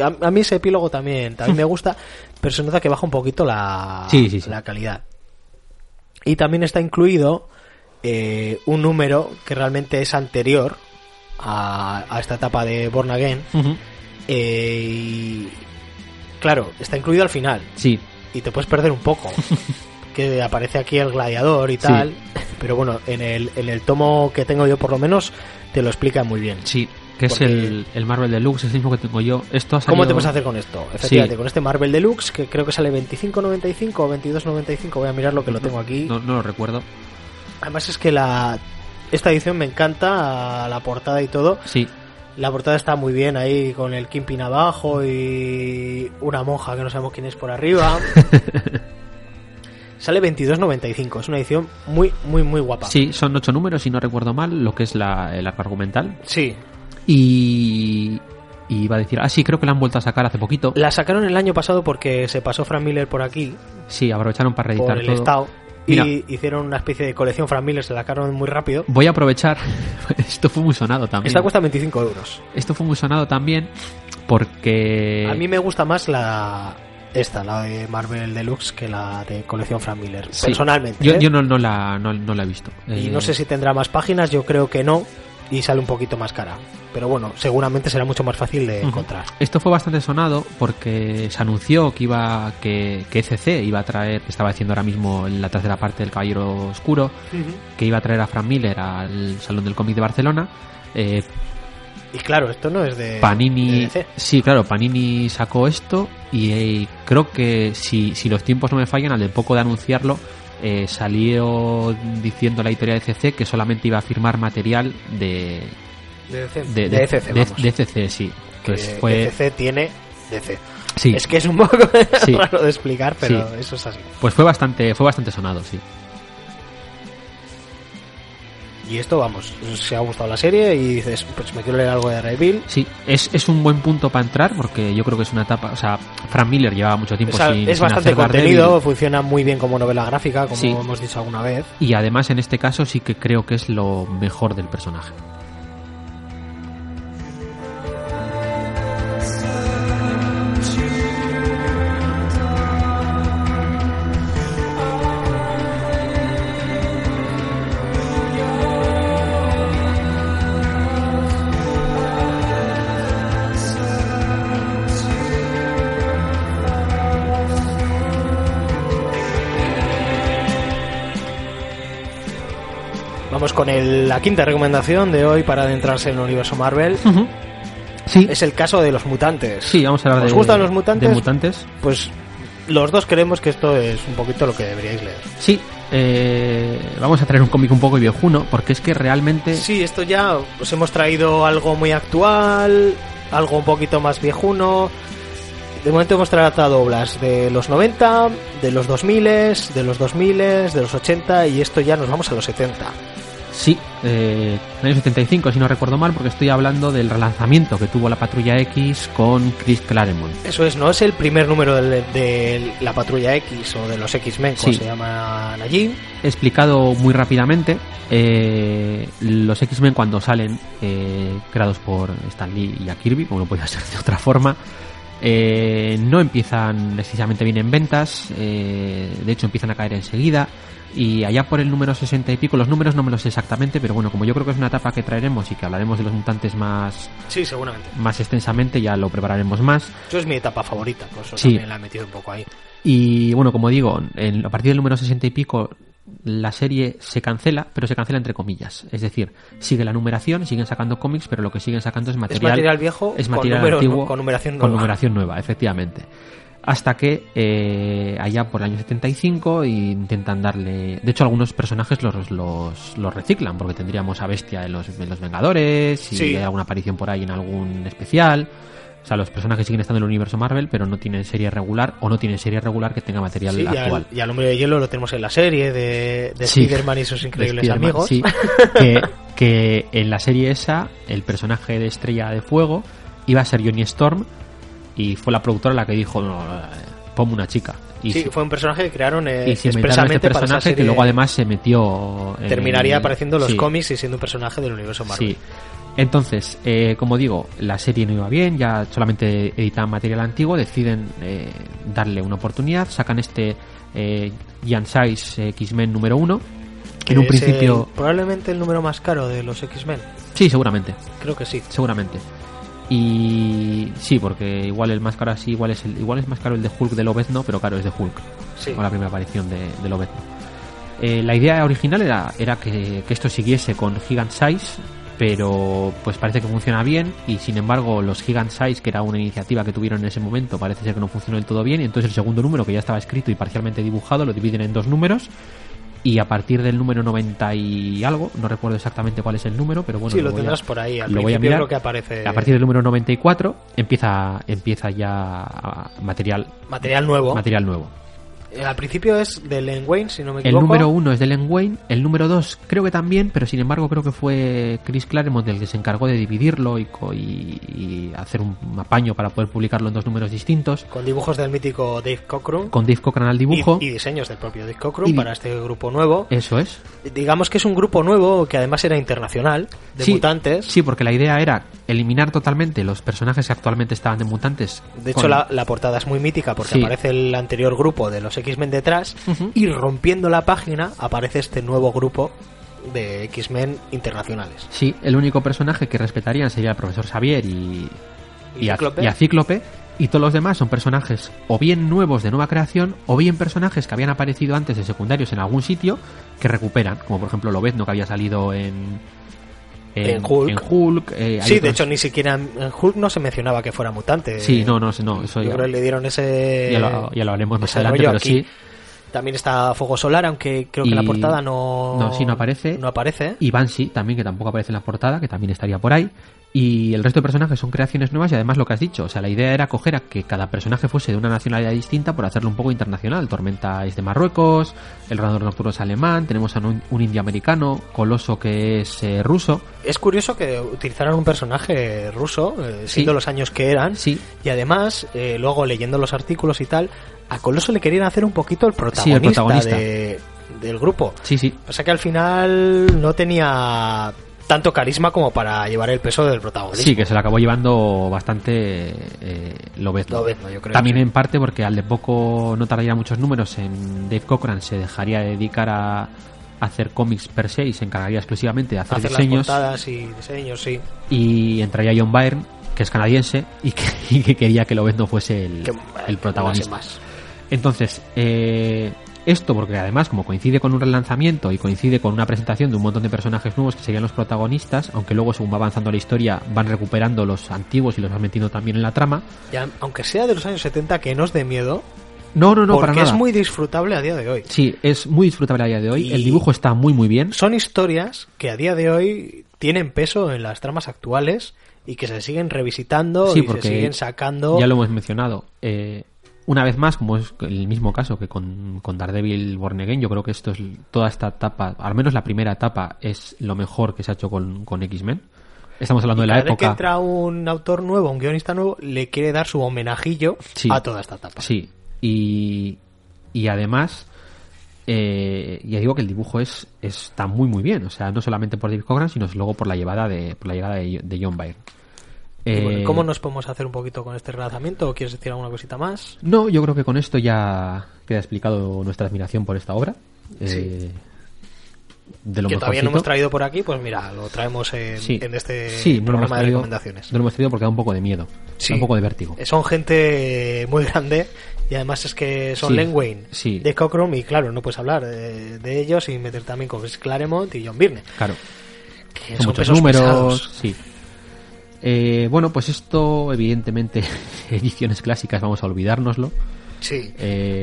A mí ese epílogo también me gusta, pero se nota que baja un poquito la calidad. Y también está incluido un número que realmente es anterior a esta etapa de Born Again. Uh-huh. Y, claro, está incluido al final. Sí. Y te puedes perder un poco. Que aparece aquí el gladiador y tal. Sí. Pero bueno, en el tomo que tengo yo, por lo menos, te lo explica muy bien. Sí. Que porque es el Marvel Deluxe, es el mismo que tengo yo. Esto ha salido... ¿Cómo te vas a hacer con esto? Efectivamente, sí, con este Marvel Deluxe, que creo que sale 25.95 o 22.95, voy a mirar lo que lo tengo aquí. No lo recuerdo. Además es que esta edición me encanta, la portada y todo. Sí. La portada está muy bien ahí, con el Kingpin abajo y una monja que no sabemos quién es por arriba. Sale 22.95, es una edición muy, muy, muy guapa. Sí, son 8 números, si no recuerdo mal, lo que es el arco argumental. Sí. Y iba a decir, sí, creo que la han vuelto a sacar hace poquito. La sacaron el año pasado porque se pasó Frank Miller por aquí. Sí, aprovecharon para reeditar por el todo. Estado. Mira, y hicieron una especie de colección Frank Miller, se la sacaron muy rápido. Voy a aprovechar, esto fue muy sonado también. Esta cuesta 25 euros. Esto fue muy sonado también porque... A mí me gusta más la de Marvel Deluxe que la de colección Frank Miller, sí, personalmente. Yo no la he visto. Y no sé si tendrá más páginas, yo creo que no. Y sale un poquito más cara, pero bueno, seguramente será mucho más fácil de encontrar. Esto fue bastante sonado porque se anunció que que ECC iba a traer, que estaba haciendo ahora mismo en la tercera parte del Caballero Oscuro, que iba a traer a Frank Miller al Salón del Cómic de Barcelona. Y claro, esto no es de Panini. De sí, claro, Panini sacó esto y creo que si los tiempos no me fallan, al de poco de anunciarlo, salió diciendo la editorial de CC que solamente iba a firmar material de CC, sí. Pues fue... CC tiene DC. Sí. Es que es un poco raro de explicar, pero eso es así. Pues fue bastante sonado, sí. Y esto, vamos, se ha gustado la serie y dices, pues me quiero leer algo de Reveal. Sí, es un buen punto para entrar, porque yo creo que es una etapa, o sea, Frank Miller llevaba mucho tiempo sin es bastante sin hacer contenido, Daredevil. Funciona muy bien como novela gráfica, como sí. hemos dicho alguna vez. Y además en este caso sí que creo que es lo mejor del personaje. Con la quinta recomendación de hoy para adentrarse en el universo Marvel. Uh-huh. Sí. Es el caso de los mutantes. Sí, vamos a hablar de... ¿Os gustan los mutantes? De mutantes. Pues los dos creemos que esto es un poquito lo que deberíais leer. Sí. Vamos a traer un cómic un poco viejuno, porque es que realmente... Sí, esto ya... Pues hemos traído algo muy actual, algo un poquito más viejuno... De momento hemos tratado obras de los 90, de los 2000, de los 2000, de los 80 y esto ya nos vamos a los 70. Sí, año 75, si no recuerdo mal, porque estoy hablando del relanzamiento que tuvo la Patrulla X con Chris Claremont. Eso es, no es el primer número de la Patrulla X o de los X-Men, como sí. se llaman allí. Explicado muy rápidamente, los X-Men cuando salen, creados por Stan Lee y a Kirby, como no podía ser de otra forma, no empiezan precisamente bien en ventas, de hecho empiezan a caer enseguida. Y allá por el número 60 y pico, los números no me los sé exactamente, pero bueno, como yo creo que es una etapa que traeremos y que hablaremos de los mutantes más... Sí, seguramente. Más extensamente, ya lo prepararemos más. Yo es mi etapa favorita, por eso sí. también la he metido un poco ahí. Y bueno, como digo, a partir del número 60 y pico, la serie se cancela, pero se cancela entre comillas. Es decir, sigue la numeración, siguen sacando cómics, pero lo que siguen sacando es material... Es material viejo, es material antiguo, con numeración nueva. Con numeración nueva, efectivamente. Hasta que allá por el año 75 intentan darle... De hecho, algunos personajes los reciclan, porque tendríamos a Bestia en los Vengadores, y sí. hay alguna aparición por ahí en algún especial. O sea, los personajes siguen estando en el universo Marvel, pero no tienen serie regular, o no tienen serie regular que tenga material sí, actual. Y al Hombre de Hielo lo tenemos en la serie de sí. Spider-Man y sus increíbles amigos. Sí. que en la serie esa, el personaje de Estrella de Fuego iba a ser Johnny Storm, y fue la productora la que dijo, no, ponme una chica. Y sí, fue un personaje que crearon expresamente este personaje para serie, que luego además se metió... Terminaría apareciendo en los sí. cómics y siendo un personaje del universo Marvel. Sí. Entonces, como digo, la serie no iba bien, ya solamente editaban material antiguo, deciden darle una oportunidad, sacan este Giant Size X-Men número 1, que en un principio... probablemente el número más caro de los X-Men. Sí, seguramente. Creo que sí. Seguramente. Y sí, porque igual el más caro así, igual es más caro el de Hulk de Lobezno, pero claro, es de Hulk sí. con la primera aparición de Lobezno. La idea original era que esto siguiese con Gigant Size, pero pues parece que funciona bien, y sin embargo los Gigant Size, que era una iniciativa que tuvieron en ese momento, parece ser que no funcionó del todo bien, y entonces el segundo número, que ya estaba escrito y parcialmente dibujado, lo dividen en dos números. Y a partir del número 90 y algo, no recuerdo exactamente cuál es el número, pero bueno... Sí, lo tendrás por ahí, al principio creo que aparece... A partir del número 94 empieza ya material nuevo. Material nuevo. Al principio es de Len Wein, si no me equivoco. El número 1 es de Len Wein, el número 2 creo que también, pero sin embargo creo que fue Chris Claremont el que se encargó de dividirlo y hacer un apaño para poder publicarlo en dos números distintos. Con dibujos del mítico Dave Cockrum. Con Dave Cockrum al dibujo. Y diseños del propio Dave Cockrum para este grupo nuevo. Eso es. Digamos que es un grupo nuevo que además era internacional, de sí, mutantes. Sí, porque la idea era eliminar totalmente los personajes que actualmente estaban de mutantes. De hecho, la portada es muy mítica porque sí. aparece el anterior grupo de los X-Men detrás, uh-huh. y rompiendo la página aparece este nuevo grupo de X-Men internacionales. Sí, el único personaje que respetarían sería el profesor Xavier y a Cíclope, y todos los demás son personajes o bien nuevos de nueva creación, o bien personajes que habían aparecido antes de secundarios en algún sitio que recuperan, como por ejemplo Lobezno, que había salido en Hulk. Sí, de hecho ni siquiera en Hulk no se mencionaba que fuera mutante. Sí, no eso yo creo que le dieron ese... Ya lo hablaremos más adelante, pero aquí. Sí. También está Fuego Solar, aunque creo que en la portada no aparece. Y Banshee también, que tampoco aparece en la portada, que también estaría por ahí. Y el resto de personajes son creaciones nuevas y además lo que has dicho, o sea, la idea era coger a que cada personaje fuese de una nacionalidad distinta por hacerlo un poco internacional. Tormenta es de Marruecos, el Rondador Nocturno es alemán, tenemos a un indio americano, Coloso que es ruso. Es curioso que utilizaran un personaje ruso, siendo los años que eran, y además, luego leyendo los artículos y tal, a Coloso le querían hacer un poquito el protagonista, el protagonista del grupo. O sea que al final no tenía tanto carisma como para llevar el peso del protagonista. Sí, que se lo acabó llevando bastante Lobezno. Yo creo también en parte porque al de poco no tardaría muchos números en Dave Cockrum se dejaría de dedicar a hacer cómics per se y se encargaría exclusivamente de hacer diseños. Las portadas y diseños, sí. Y entraría John Byrne, que es canadiense y que quería que Lobezno fuese el protagonista. Más. Entonces, esto porque además como coincide con un relanzamiento y coincide con una presentación de un montón de personajes nuevos que serían los protagonistas, aunque luego según va avanzando la historia van recuperando los antiguos y los van metiendo también en la trama. Ya, aunque sea de los años 70, que no os dé miedo. No, porque para nada. Es muy disfrutable a día de hoy. Sí, es muy disfrutable a día de hoy. Y el dibujo está muy, muy bien. Son historias que a día de hoy tienen peso en las tramas actuales y que se siguen revisitando y se siguen sacando. Ya lo hemos mencionado. Una vez más, como es el mismo caso que con Daredevil Born Again, yo creo que esto es toda esta etapa, al menos la primera etapa, es lo mejor que se ha hecho con X-Men. Estamos hablando de la época. Cada vez que entra un autor nuevo, un guionista nuevo, le quiere dar su homenajillo a toda esta etapa. Sí, y además, ya digo que el dibujo está muy muy bien, o sea, no solamente por David Cockrum, sino luego por la llegada de John Byrne. Bueno, ¿cómo nos podemos hacer un poquito con este relanzamiento? ¿O quieres decir alguna cosita más? No, yo creo que con esto ya queda explicado nuestra admiración por esta obra. De lo que mejorcito. Todavía no hemos traído por aquí, pues mira, lo traemos en este programa de recomendaciones. No lo hemos traído porque da un poco de miedo, da un poco de vértigo. Son gente muy grande y además es que son Len Wein, Dave Cockrum y claro, no puedes hablar de ellos sin meter también con Chris Claremont y John Byrne. Claro, que son muchos números, pesados. Bueno, pues esto, evidentemente, ediciones clásicas, vamos a olvidárnoslo. Sí,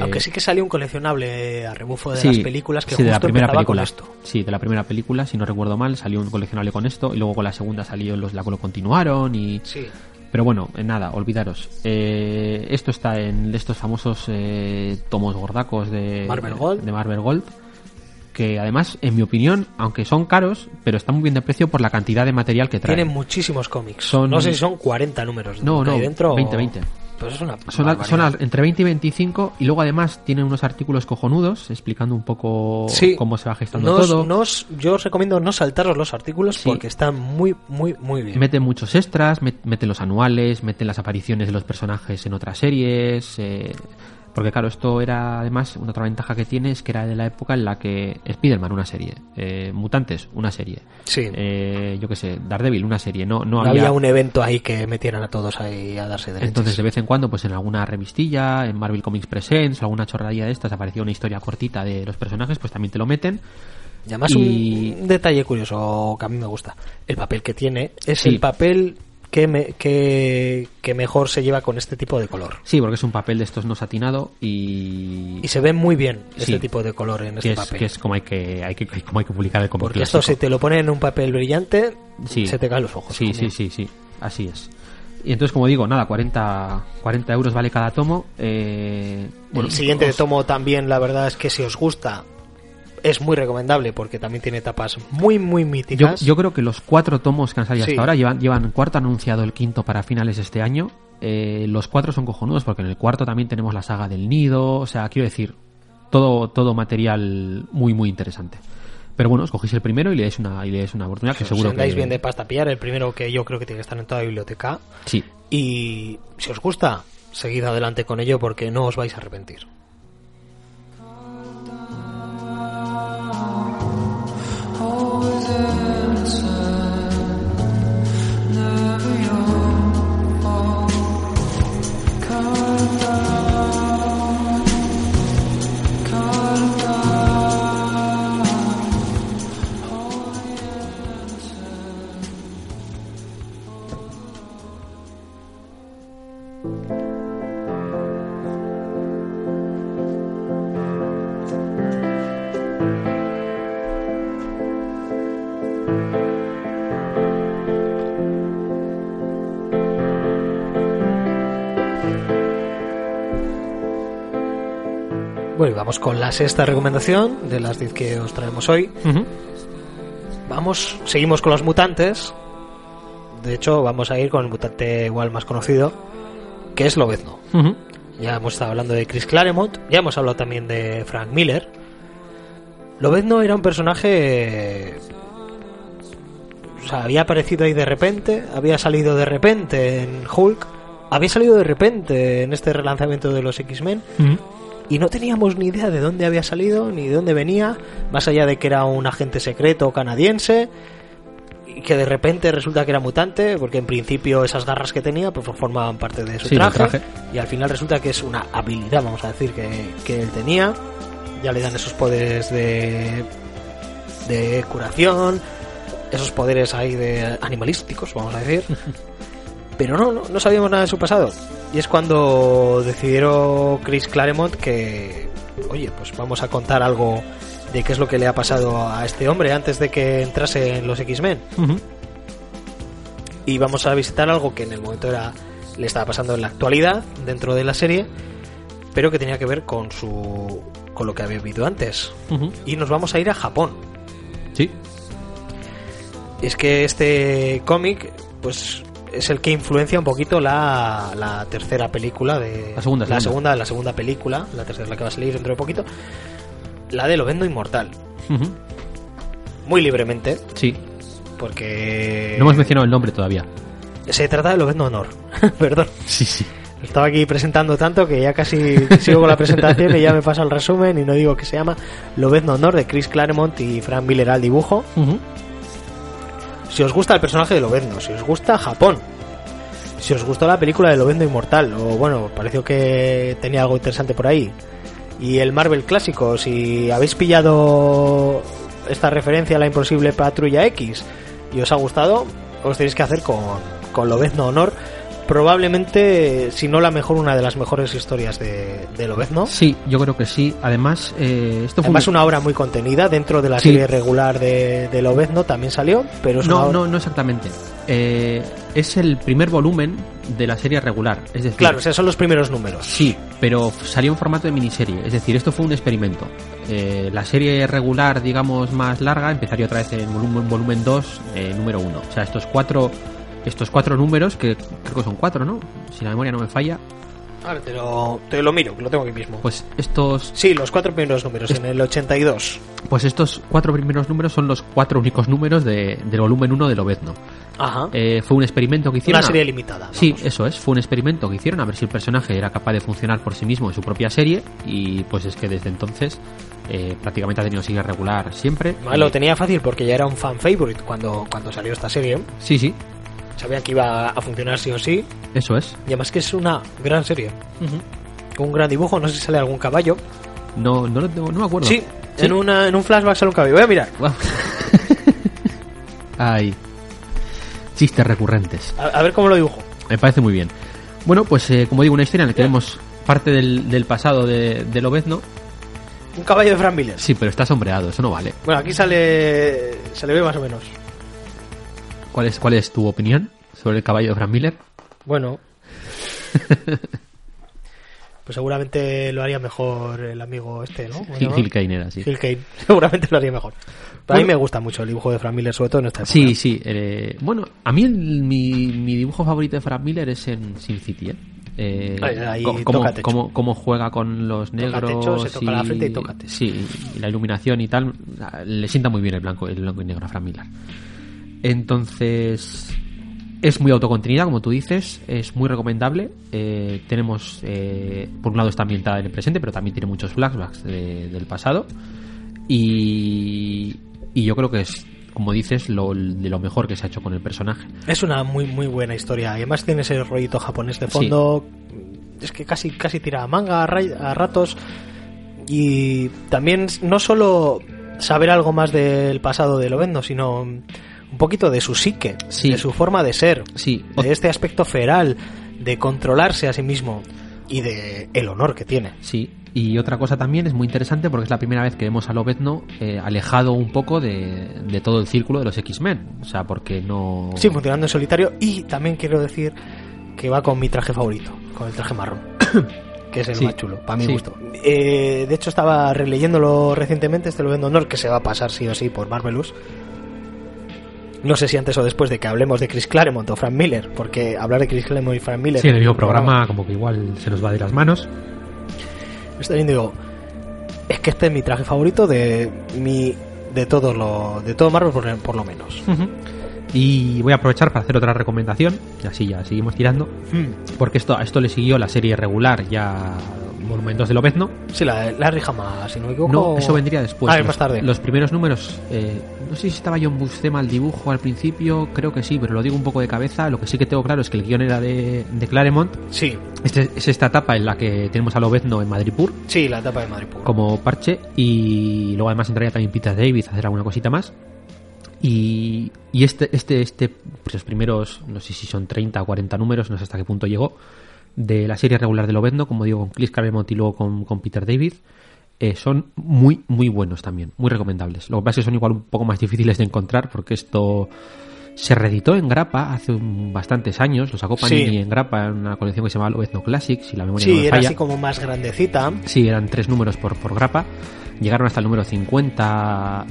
aunque sí que salió un coleccionable a rebufo de las películas que justo de la primera película. Con esto. Sí, de la primera película, si no recuerdo mal, salió un coleccionable con esto y luego con la segunda salió lo continuaron y... Sí. Pero bueno, nada, olvidaros. Esto está en estos famosos tomos gordacos de Marvel Gold. Que además, en mi opinión, aunque son caros, pero están muy bien de precio por la cantidad de material que traen. Tienen muchísimos cómics. No sé si son 40 números. No, dentro 20, 20. Pues es una son entre 20 y 25 y luego además tienen unos artículos cojonudos explicando un poco cómo se va gestando todo. Yo os recomiendo no saltaros los artículos porque están muy, muy, muy bien. Meten muchos extras, meten los anuales, meten las apariciones de los personajes en otras series... Porque claro, esto era además una otra ventaja que tiene, es que era de la época en la que Spider-Man una serie, Mutantes una serie, yo qué sé, Daredevil una serie, no había un evento ahí que metieran a todos ahí a darse derechos. Entonces de vez en cuando pues en alguna revistilla, en Marvel Comics Presents, alguna chorradilla de estas aparecía una historia cortita de los personajes, pues también te lo meten. Y además un detalle curioso que a mí me gusta, el papel que tiene es el papel que mejor se lleva con este tipo de color. Sí, porque es un papel de estos no satinado y se ve muy bien este tipo de color en este papel. Que es como hay que publicar el cómic. Porque clásico. Esto si te lo ponen en un papel brillante, se te caen los ojos. Sí, así es. Y entonces, como digo, nada, 40 euros vale cada tomo. Bueno, el siguiente tomo también, la verdad es que si os gusta... Es muy recomendable porque también tiene etapas muy, muy míticas. Yo creo que los 4 tomos que han salido hasta ahora llevan 4 anunciado, el 5 para finales de este año. Los 4 son cojonudos porque en el 4 también tenemos la saga del nido. O sea, quiero decir, todo material muy, muy interesante. Pero bueno, escogéis el primero y le dais una oportunidad. Que seguro os andáis bien de pasta pillar. El primero que yo creo que tiene que estar en toda la biblioteca. Sí. Y si os gusta, seguid adelante con ello porque no os vais a arrepentir. Bueno, vamos con la sexta recomendación de las 10 que os traemos hoy. Uh-huh. Vamos, seguimos con los mutantes. De hecho, vamos a ir con el mutante igual más conocido, que es Lobezno. Uh-huh. Ya hemos estado hablando de Chris Claremont, ya hemos hablado también de Frank Miller. Lobezno era un personaje... O sea, había aparecido ahí de repente, había salido de repente en Hulk, había salido de repente en este relanzamiento de los X-Men, uh-huh, y no teníamos ni idea de dónde había salido ni de dónde venía, más allá de que era un agente secreto canadiense y que de repente resulta que era mutante, porque en principio esas garras que tenía pues formaban parte de su traje, y al final resulta que es una habilidad, vamos a decir, que él tenía. Ya le dan esos poderes de curación, esos poderes ahí de animalísticos, vamos a decir. Pero no sabíamos nada de su pasado. Y es cuando decidieron Chris Claremont que, oye, pues vamos a contar algo de qué es lo que le ha pasado a este hombre antes de que entrase en los X-Men. Uh-huh. Y vamos a visitar algo que en el momento le estaba pasando en la actualidad, dentro de la serie, pero que tenía que ver con lo que había vivido antes. Uh-huh. Y nos vamos a ir a Japón. Sí. Es que este cómic pues es el que influencia un poquito la tercera película de la segunda película, la tercera, la que va a salir dentro de poquito, la de Lobezno Inmortal. Uh-huh. Muy libremente. Sí. Porque no hemos mencionado el nombre todavía. Se trata de Lobezno Honor. Perdón. Sí, sí. Estaba aquí presentando tanto que ya casi sigo con la presentación y ya me paso el resumen y no digo que se llama Lobezno Honor, de Chris Claremont y Frank Miller al dibujo. Uh-huh. Si os gusta el personaje de Lobezno, si os gusta Japón, si os gustó la película de Lobezno Inmortal, o bueno, pareció que tenía algo interesante por ahí, y el Marvel clásico, si habéis pillado esta referencia a la imposible Patrulla X y os ha gustado, os tenéis que hacer con Lobezno Honor. Probablemente, si no la mejor, una de las mejores historias de Lobezno. Sí, yo creo que sí. Además, es una obra muy contenida dentro de la serie regular de Lobezno. También salió, pero es no exactamente. Es el primer volumen de la serie regular. Es decir, claro, o sea, son los primeros números. Sí, pero salió en formato de miniserie. Es decir, esto fue un experimento. La serie regular, digamos, más larga, empezaría otra vez en volumen 2, número 1. O sea, estos cuatro números, que creo que son 4, ¿no? Si la memoria no me falla. A ver, te lo miro, que lo tengo aquí mismo. Pues estos... Sí, los 4 primeros números, en el 82. Pues estos 4 primeros números son los 4 únicos números del volumen 1 de Lobezno. Ajá. Fue un experimento que hicieron... Una serie limitada. Vamos. Sí, eso es. Fue un experimento que hicieron a ver si el personaje era capaz de funcionar por sí mismo en su propia serie. Y pues es que desde entonces... prácticamente ha tenido serie regular siempre. Lo tenía fácil porque ya era un fan favorite cuando salió esta serie. Sí, sí. Sabía que iba a funcionar sí o sí. Eso es. Y además que es una gran serie. Uh-huh. Un gran dibujo. No sé si sale algún caballo. No me acuerdo. Sí, ¿sí? En un flashback sale un caballo. Voy a mirar. Wow. Ay. Chistes recurrentes. A ver cómo lo dibujo. Me parece muy bien. Bueno, pues como digo, una historia en la que vemos parte del pasado de Lobezno. Un caballo de Frank Miller. Sí, pero está sombreado. Eso no vale. Bueno, aquí sale... Se le ve más o menos. ¿Cuál es tu opinión sobre el caballo de Frank Miller? Bueno, pues seguramente lo haría mejor el amigo este, ¿no? Bueno, Gil Kane era, sí. Gil Kane, seguramente lo haría mejor. Pero a mí me gusta mucho el dibujo de Frank Miller, sobre todo en esta época. Sí, sí. Bueno, a mí mi dibujo favorito de Frank Miller es en Sin City, ¿eh? Cómo juega con los negros, toca techo, se toca la frente y tócate. Sí, y la iluminación y tal. Le sienta muy bien el blanco y negro a Frank Miller. Entonces es muy autocontenida, como tú dices, es muy recomendable. Tenemos, por un lado está ambientada en el presente, pero también tiene muchos flashbacks del pasado, y yo creo que es, como dices, de lo mejor que se ha hecho con el personaje. Es una muy muy buena historia, y además tiene ese rollito japonés de fondo. Sí. Es que casi tira a manga a ratos, y también no solo saber algo más del pasado de Lobezno, sino un poquito de su psique, sí, de su forma de ser, sí, de este aspecto feral, de controlarse a sí mismo y de el honor que tiene. Sí, y otra cosa también es muy interesante porque es la primera vez que vemos a Lobezno alejado un poco de todo el círculo de los X-Men, o sea, porque no... Sí, funcionando en solitario, y también quiero decir que va con mi traje favorito, con el traje marrón. que es el más chulo, para mi gusto. De hecho, estaba releyéndolo recientemente, este Lobezno Honor, que se va a pasar sí o sí por Marvelous. No sé si antes o después de que hablemos de Chris Claremont o Frank Miller, porque hablar de Chris Claremont y Frank Miller... Sí, en el mismo programa como que igual se nos va de las manos. Estoy diciendo, es que este es mi traje favorito de todo Marvel, por lo menos. Uh-huh. Y voy a aprovechar para hacer otra recomendación, y así ya seguimos tirando, porque esto le siguió la serie regular, ya Monumentos de Lobezno. Sí, la Rijama, si no me equivoco. No, eso vendría después. A ver, más tarde. Los primeros números, no sé si estaba John Buscema al dibujo al principio, creo que sí, pero lo digo un poco de cabeza. Lo que sí que tengo claro es que el guión era de Claremont. Sí. Es esta etapa en la que tenemos a Lobezno en Madripoor. Sí, la etapa de Madripoor. Como parche, y luego además entraría también Peter David a hacer alguna cosita más. Y pues los primeros, no sé si son 30 o 40 números, no sé hasta qué punto llegó, de la serie regular de Lobezno, como digo, con Chris Claremont y luego con Peter David, son muy, muy buenos también, muy recomendables. Lo que pasa es que son igual un poco más difíciles de encontrar, porque esto se reeditó en grapa hace bastantes años, lo sacó Panini en grapa, en una colección que se llama Lobezno Classics, si la memoria no me falla. Sí, era así como más grandecita. Sí, eran 3 números por grapa. Llegaron hasta el número 50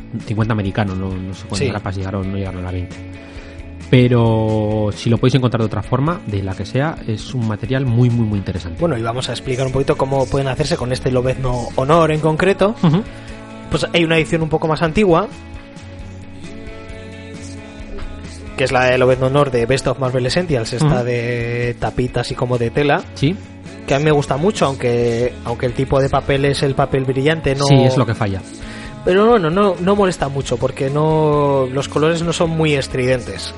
americano, no sé cuántas grapas no llegaron a la 20. Pero si lo podéis encontrar de otra forma, de la que sea, es un material muy, muy, muy interesante. Bueno, y vamos a explicar un poquito cómo pueden hacerse con este Lobezno Honor en concreto. Uh-huh. Pues hay una edición un poco más antigua, que es la de Lobezno Honor de Best of Marvel Essentials, esta de tapita así como de tela. Sí. Que a mí me gusta mucho, aunque el tipo de papel es el papel brillante, no... Sí, es lo que falla. Pero no molesta mucho, porque no, los colores no son muy estridentes.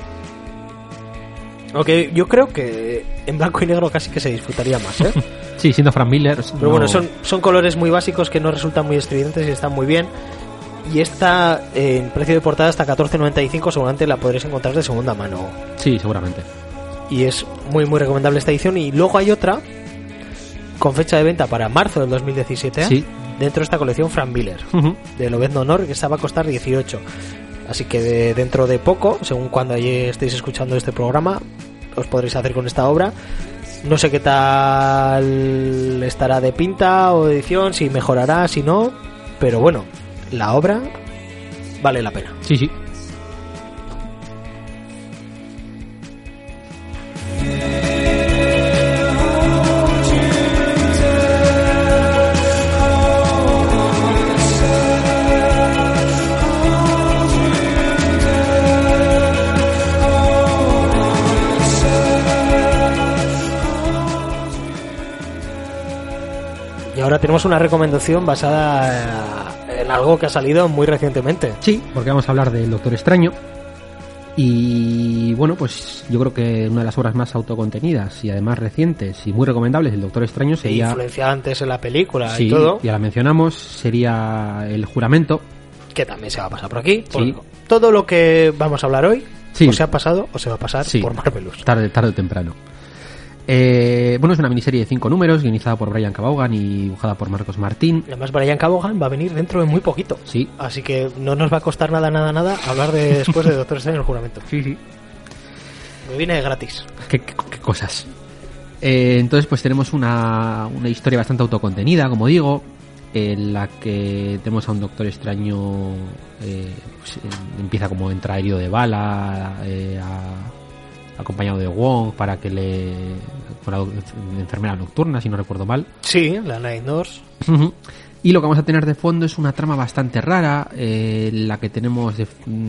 Aunque yo creo que en blanco y negro casi que se disfrutaría más, ¿eh? Sí, siendo Frank Miller... Pero bueno, son colores muy básicos que no resultan muy estridentes y están muy bien. Y esta, en precio de portada, hasta 14,95, seguramente la podréis encontrar de segunda mano. Sí, seguramente. Y es muy, muy recomendable esta edición. Y luego hay otra... con fecha de venta para marzo del 2017, dentro de esta colección Frank Miller, de Lobezno Honor, que esta va a costar 18. Así que dentro de poco, según cuando estéis escuchando este programa, os podréis hacer con esta obra. No sé qué tal estará de pinta o de edición, si mejorará, si no, pero bueno, la obra vale la pena. Sí, sí. Ahora tenemos una recomendación basada en algo que ha salido muy recientemente. Sí, porque vamos a hablar del Doctor Extraño. Y bueno, pues yo creo que una de las obras más autocontenidas y además recientes y muy recomendables del Doctor Extraño sería... influenciada antes en la película y todo. Sí, ya la mencionamos. Sería El Juramento. Que también se va a pasar por aquí. Sí. Todo lo que vamos a hablar hoy o se ha pasado o se va a pasar por Marvelous. Tarde o temprano. Bueno, es una miniserie de 5 números guionizada por Brian Cabogan y dibujada por Marcos Martín. Además, Brian Cabogan va a venir dentro de muy poquito. Sí. Así que no nos va a costar nada hablar después de Doctor Strange en El Juramento. Sí. Me viene gratis. ¿Qué cosas? Entonces, pues tenemos una historia bastante autocontenida, como digo, en la que tenemos a un Doctor Extraño. Pues, empieza como entra herido de bala acompañado de Wong para que le... con la enfermera nocturna, si no recuerdo mal. Sí, la Night Nurse. Uh-huh. Y lo que vamos a tener de fondo es una trama bastante rara, la que tenemos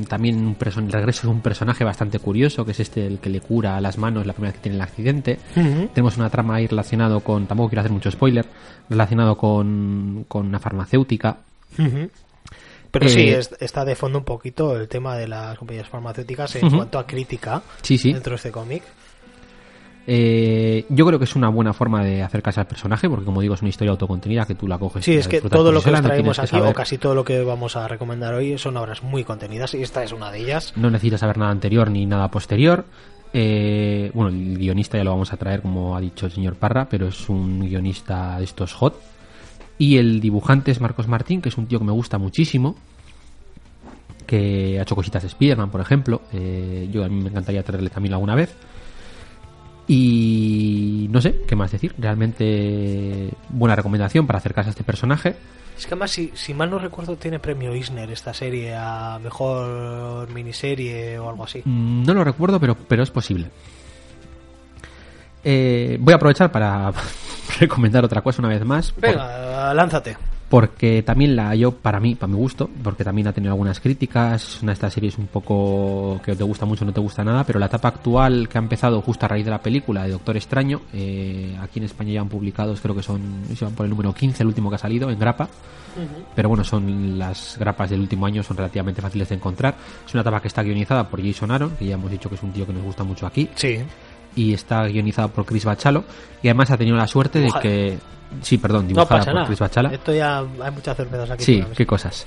también el regreso de un personaje bastante curioso, que es el que le cura las manos la primera vez que tiene el accidente. Uh-huh. Tenemos una trama ahí relacionado con... tampoco quiero hacer mucho spoiler, relacionado con una farmacéutica. Uh-huh. Pero está de fondo un poquito el tema de las compañías farmacéuticas en cuanto a crítica dentro de este cómic. Yo creo que es una buena forma de acercarse al personaje, porque como digo, es una historia autocontenida que tú la coges. Sí, es que todo lo que os traemos aquí, o casi todo lo que vamos a recomendar hoy, son obras muy contenidas y esta es una de ellas. No necesitas saber nada anterior ni nada posterior. Bueno, el guionista ya lo vamos a traer, como ha dicho el señor Parra, pero es un guionista de estos hot. Y el dibujante es Marcos Martín, que es un tío que me gusta muchísimo, que ha hecho cositas de Spiderman, por ejemplo. Yo a mí me encantaría traerle también alguna vez. Y no sé qué más decir. Realmente buena recomendación para acercarse a este personaje. Es que además, si mal no recuerdo, tiene premio Eisner esta serie a mejor miniserie o algo así. No lo recuerdo, pero es posible. Voy a aprovechar para recomendar otra cosa una vez más. Venga, lánzate. Porque también para mi gusto, porque también ha tenido algunas críticas. Una de estas series un poco que te gusta mucho o no te gusta nada, pero la etapa actual que ha empezado justo a raíz de la película de Doctor Extraño, aquí en España ya han publicado, creo que se van por el número 15, el último que ha salido, en grapa. Uh-huh. Pero bueno, las grapas del último año son relativamente fáciles de encontrar. Es una etapa que está guionizada por Jason Aaron, que ya hemos dicho que es un tío que nos gusta mucho aquí. Sí. Y está guionizada por Chris Bachalo, y además ha tenido la suerte de que... Sí, perdón, dibujada por Chris Bachalo. Esto ya hay muchas cervezas aquí. Sí, qué cosas.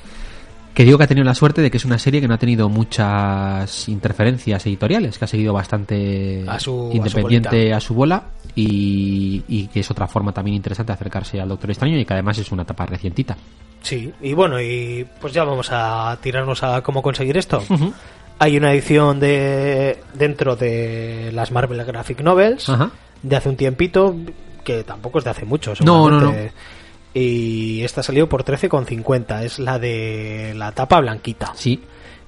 Que digo que ha tenido la suerte de que es una serie que no ha tenido muchas interferencias editoriales, que ha seguido bastante independiente a su bola, y que es otra forma también interesante de acercarse al Doctor Extraño, y que además es una etapa recientita. Sí, y bueno, y pues ya vamos a tirarnos a cómo conseguir esto. Uh-huh. Hay una edición dentro de las Marvel Graphic Novels. Ajá. De hace un tiempito, que tampoco es de hace mucho. No. Y esta salió por 13,50. Es la de la tapa blanquita. Sí.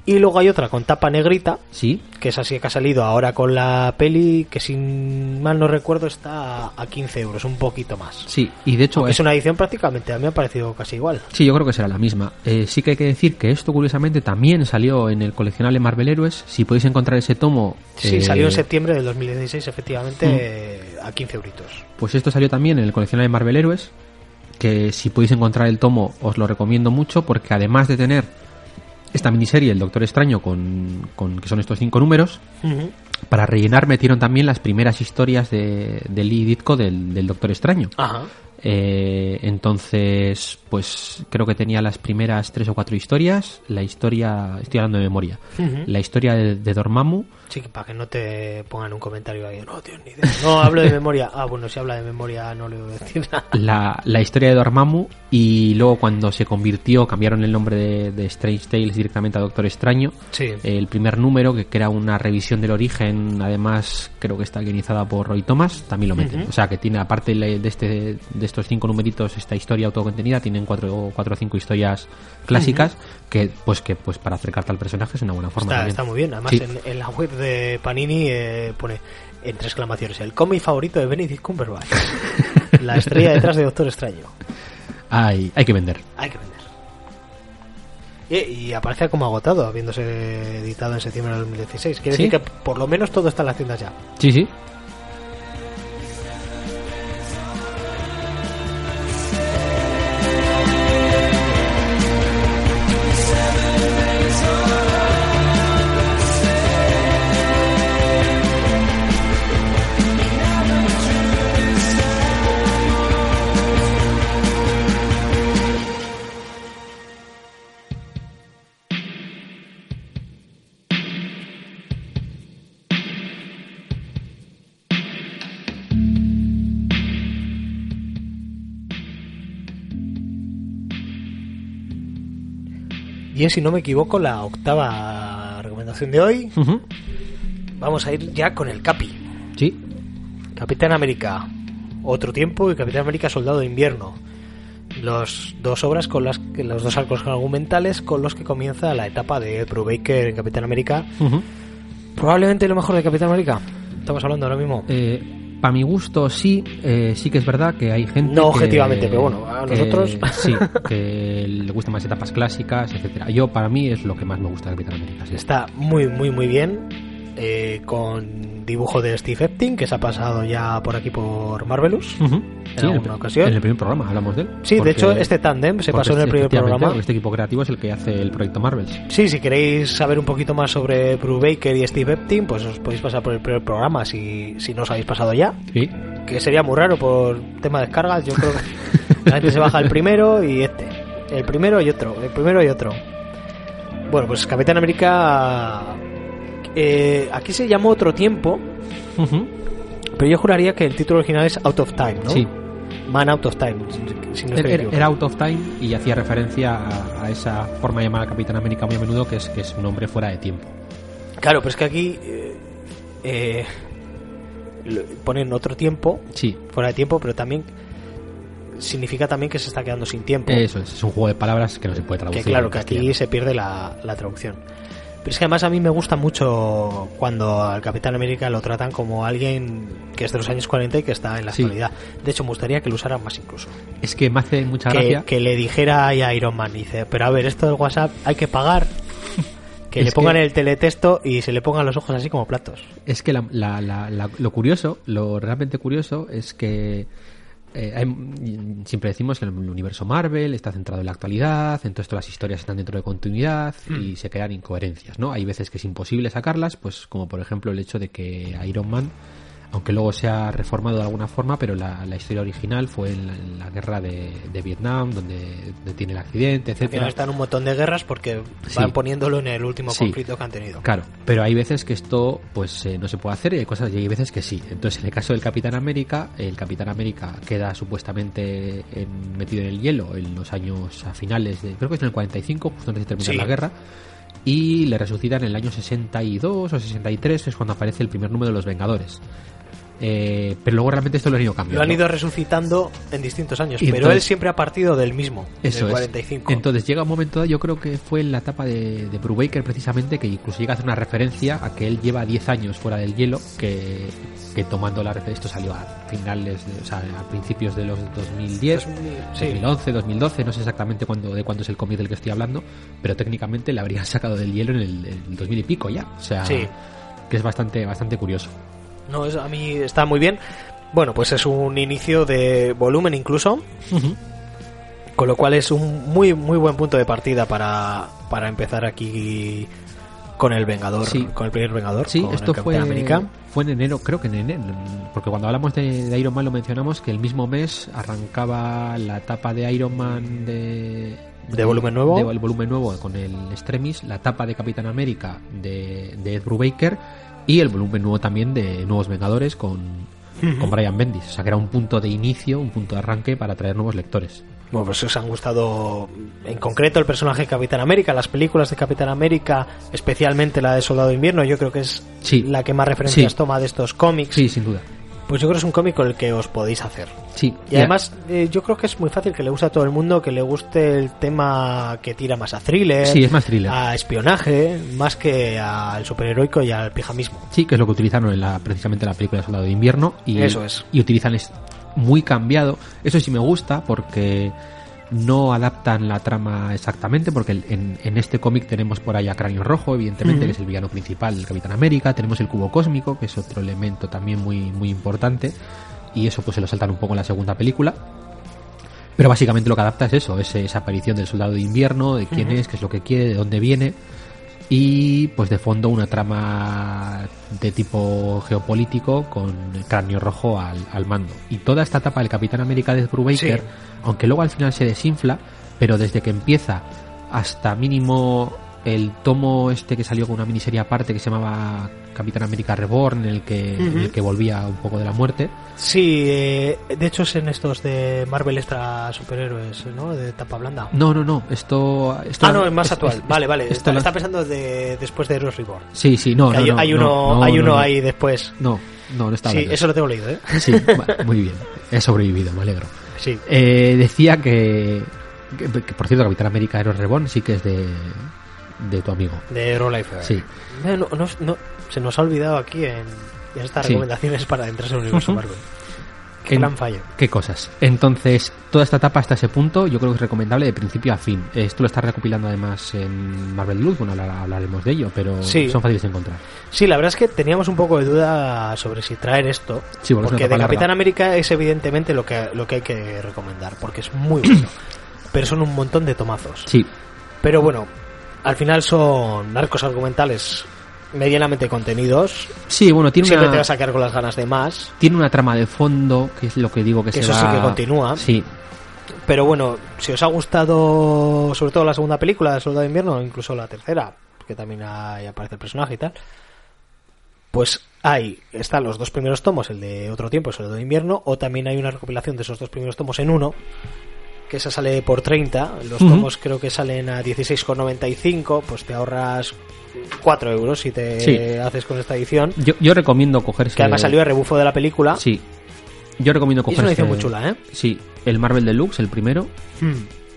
Y luego hay otra con tapa negrita. Sí. Que es así, que ha salido ahora con la peli, que si mal no recuerdo está a 15 euros, un poquito más. Sí, y de hecho... Es una edición prácticamente, a mí me ha parecido casi igual. Sí, yo creo que será la misma. Sí que hay que decir que esto, curiosamente, también salió en el coleccionable Marvel Heroes. Si podéis encontrar ese tomo... Sí, salió en septiembre del 2016, efectivamente, a 15 euritos. Pues esto salió también en el coleccionable Marvel Heroes, que si podéis encontrar el tomo os lo recomiendo mucho, porque además de tener... Esta miniserie, El Doctor Extraño, que son estos 5 números, uh-huh. Para rellenar metieron también las primeras historias de Lee Ditko del Doctor Extraño. Ajá. Entonces, pues creo que tenía las primeras 3 o 4 historias. La historia, estoy hablando de memoria, uh-huh. La historia de Dormammu. Sí, para que no te pongan un comentario ahí, no, Dios, ni idea. No, hablo de memoria. Ah, bueno, si habla de memoria no le voy a decir nada. La historia de Dormammu, y luego cuando se convirtió, cambiaron el nombre de Strange Tales directamente a Doctor Extraño. Sí. El primer número, que era una revisión del origen, además creo que está guionizada por Roy Thomas, también lo meten. Uh-huh. O sea, que tiene, aparte de estos 5 numeritos, esta historia autocontenida, tienen 4 o 5 historias clásicas, uh-huh. que para acercarte al personaje es una buena forma. Está muy bien, además sí. En la web de Panini pone entre exclamaciones el cómic favorito de Benedict Cumberbatch, la estrella detrás de Doctor Extraño. Hay que vender. Y aparece como agotado, habiéndose editado en septiembre del 2016. Quiere decir que por lo menos todo está en las tiendas ya. Sí, sí. Y si no me equivoco, la 8ª recomendación de hoy, uh-huh. Vamos a ir ya con el Capi. Sí. Capitán América, Otro Tiempo, y Capitán América Soldado de Invierno. Los dos arcos argumentales con los que comienza la etapa de Drew Baker en Capitán América. Uh-huh. Probablemente lo mejor de Capitán América. Estamos hablando ahora mismo. Para mi gusto, sí que es verdad que hay gente... No objetivamente, pero bueno, a nosotros... Sí, que le gustan más etapas clásicas, etcétera. Para mí es lo que más me gusta de Capitán América. Sí. Está muy, muy, muy bien, con dibujo de Steve Epting, que se ha pasado ya por aquí por Marvelous, uh-huh. en alguna ocasión. En el primer programa hablamos de él. Sí, de hecho, este tándem se pasó en el primer programa. Este equipo creativo es el que hace el proyecto Marvels. Sí, si queréis saber un poquito más sobre Drew Baker y Steve Epting, pues os podéis pasar por el primer programa si no os habéis pasado ya. Sí. Que sería muy raro por tema de descargas. Yo creo que la gente se baja el primero y este. El primero y otro. El primero y otro. Bueno, pues Capitán América... aquí se llamó Otro Tiempo, uh-huh. Pero yo juraría que el título original es Out of Time, ¿no? Sí. Man Out of Time, si no era Out of Time, y hacía referencia a esa forma de llamar a Capitán América muy a menudo, que es un hombre fuera de tiempo. Claro, pero es que aquí ponen otro tiempo, sí, fuera de tiempo, pero también significa también que se está quedando sin tiempo. Eso es un juego de palabras que no se puede traducir. Que claro, que aquí se pierde la traducción. Pero es que además a mí me gusta mucho cuando al Capitán América lo tratan como alguien que es de los años 40 y que está en la actualidad. De hecho, me gustaría que lo usaran más incluso. Es que me hace mucha gracia. Que le dijera a Iron Man, dice, pero a ver, esto del WhatsApp hay que pagar. Que le pongan el teletexto y se le pongan los ojos así como platos. Es que lo curioso, lo realmente curioso es que siempre decimos que el universo Marvel está centrado en la actualidad, entonces todas las historias están dentro de continuidad y se crean incoherencias, ¿no? Hay veces que es imposible sacarlas, pues como por ejemplo el hecho de que Iron Man, aunque luego se ha reformado de alguna forma, pero la historia original fue en la guerra de Vietnam, donde tiene el accidente, etc. Al final están un montón de guerras porque van poniéndolo en el último conflicto que han tenido. Claro, pero hay veces que esto pues no se puede hacer y hay veces que sí. Entonces, en el caso del Capitán América, el Capitán América queda supuestamente metido en el hielo en los años a finales de... Creo que es en el 45, justo antes de terminar la guerra. Y le resucitan en el año 62 o 63, es cuando aparece el primer número de los Vengadores. Pero luego realmente esto lo han ido cambiando. Lo han ido resucitando en distintos años, entonces, pero él siempre ha partido del mismo, del 45. Es. Entonces llega un momento dado, yo creo que fue en la etapa de Brubaker precisamente, que incluso llega a hacer una referencia a que él lleva 10 años fuera del hielo, que tomando la referencia, esto salió a finales, a principios de los 2010, 2011, 2012, no sé exactamente cuándo es el cómic del que estoy hablando, pero técnicamente le habrían sacado del hielo en el 2000 y pico ya, que es bastante curioso. No, a mí está muy bien. Bueno, pues es un inicio de volumen incluso, con lo cual es un muy muy buen punto de partida para empezar aquí con el Vengador, con el primer Vengador. Sí, con esto el Capitán América. Fue en enero, creo que en enero, porque cuando hablamos de Iron Man lo mencionamos que el mismo mes arrancaba la etapa de Iron Man de volumen nuevo, el volumen nuevo con el Extremis, la etapa de Capitán América de Ed Brubaker. Y el volumen nuevo también de Nuevos Vengadores con Brian Bendis. O sea, que era un punto de inicio, un punto de arranque para atraer nuevos lectores. Bueno, pues os han gustado en concreto el personaje de Capitán América, las películas de Capitán América, especialmente la de Soldado de Invierno. Yo creo que es la que más referencias toma de estos cómics. Sí, sin duda. Pues yo creo que es un cómic con el que os podéis hacer. Sí. Y además, yo creo que es muy fácil que le guste a todo el mundo, que le guste el tema que tira más a thriller. Sí, es más thriller. A espionaje, más que al superheroico y al pijamismo. Sí, que es lo que utilizaron precisamente en la película Soldado de Invierno. Y, eso es. Y utilizan muy cambiado. Eso sí me gusta porque no adaptan la trama exactamente, porque en este cómic tenemos por ahí a Cráneo Rojo, evidentemente, que es el villano principal del Capitán América. Tenemos el cubo cósmico, que es otro elemento también muy, muy importante, y eso pues se lo saltan un poco en la segunda película. Pero básicamente lo que adapta es eso, es esa aparición del Soldado de Invierno, de quién es, qué es lo que quiere, de dónde viene, y pues de fondo una trama de tipo geopolítico con Cráneo Rojo al mando. Y toda esta etapa del Capitán América de Brubaker, aunque luego al final se desinfla, pero desde que empieza hasta mínimo el tomo este que salió con una miniserie aparte que se llamaba Capitán América Reborn, en el que volvía un poco de la muerte. Sí, de hecho es en estos de Marvel Extra Superhéroes, ¿no? De tapa blanda. No, esto no, es más actual. Vale, está pensando después de Heroes Reborn. Sí, no, hay, no, hay uno, no, hay uno no, ahí no. Después. No está hablando. Sí, eso lo tengo leído, ¿eh? Sí, vale, muy bien. He sobrevivido, me alegro. Sí. Decía que por cierto, Capitán América Heroes Reborn sí que es de tu amigo. De Rolife. Sí. No, se nos ha olvidado aquí en estas recomendaciones para entrar en el universo Marvel. Qué gran fallo. Qué cosas. Entonces, toda esta etapa hasta ese punto yo creo que es recomendable de principio a fin. Esto lo está recopilando además en Marvel Deluxe, bueno, hablaremos de ello, pero son fáciles de encontrar. Sí, la verdad es que teníamos un poco de duda sobre si traer esto, porque de Capitán América es evidentemente lo que hay que recomendar, porque es muy bueno. Pero son un montón de tomazos. Sí. Pero bueno, al final son arcos argumentales medianamente contenidos. Sí, bueno, siempre te vas a quedar con las ganas de más. Tiene una trama de fondo, que es lo que digo que eso sí que continúa. Sí. Pero bueno, si os ha gustado sobre todo la segunda película de Soldado de Invierno, incluso la tercera, que también ahí aparece el personaje y tal, pues ahí están los dos primeros tomos, el de Otro Tiempo y Soldado de Invierno, o también hay una recopilación de esos dos primeros tomos en uno, que esa sale por 30, los tomos creo que salen a 16,95, pues te ahorras 4 euros si te haces con esta edición. Yo recomiendo cogerse... Que además salió a rebufo de la película. Sí. Yo recomiendo cogerse... Es una edición muy chula, ¿eh? Sí. El Marvel Deluxe, el primero.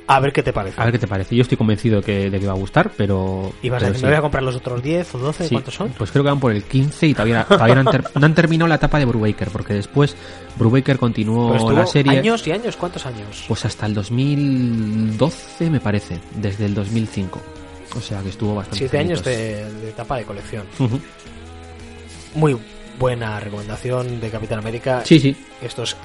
A ver qué te parece. A ver qué te parece. Yo estoy convencido de que va a gustar, pero... ¿Y vas a decir, me voy a comprar los otros 10 o 12? Sí. ¿Cuántos son? Pues creo que van por el 15 y todavía no han terminado la etapa de Brubaker, porque después Brubaker continuó la serie... años y años. ¿Cuántos años? Pues hasta el 2012, me parece, desde el 2005. O sea que estuvo bastante... 7 años de etapa de colección. Muy buena recomendación de Capitán América. Sí, sí. Estos...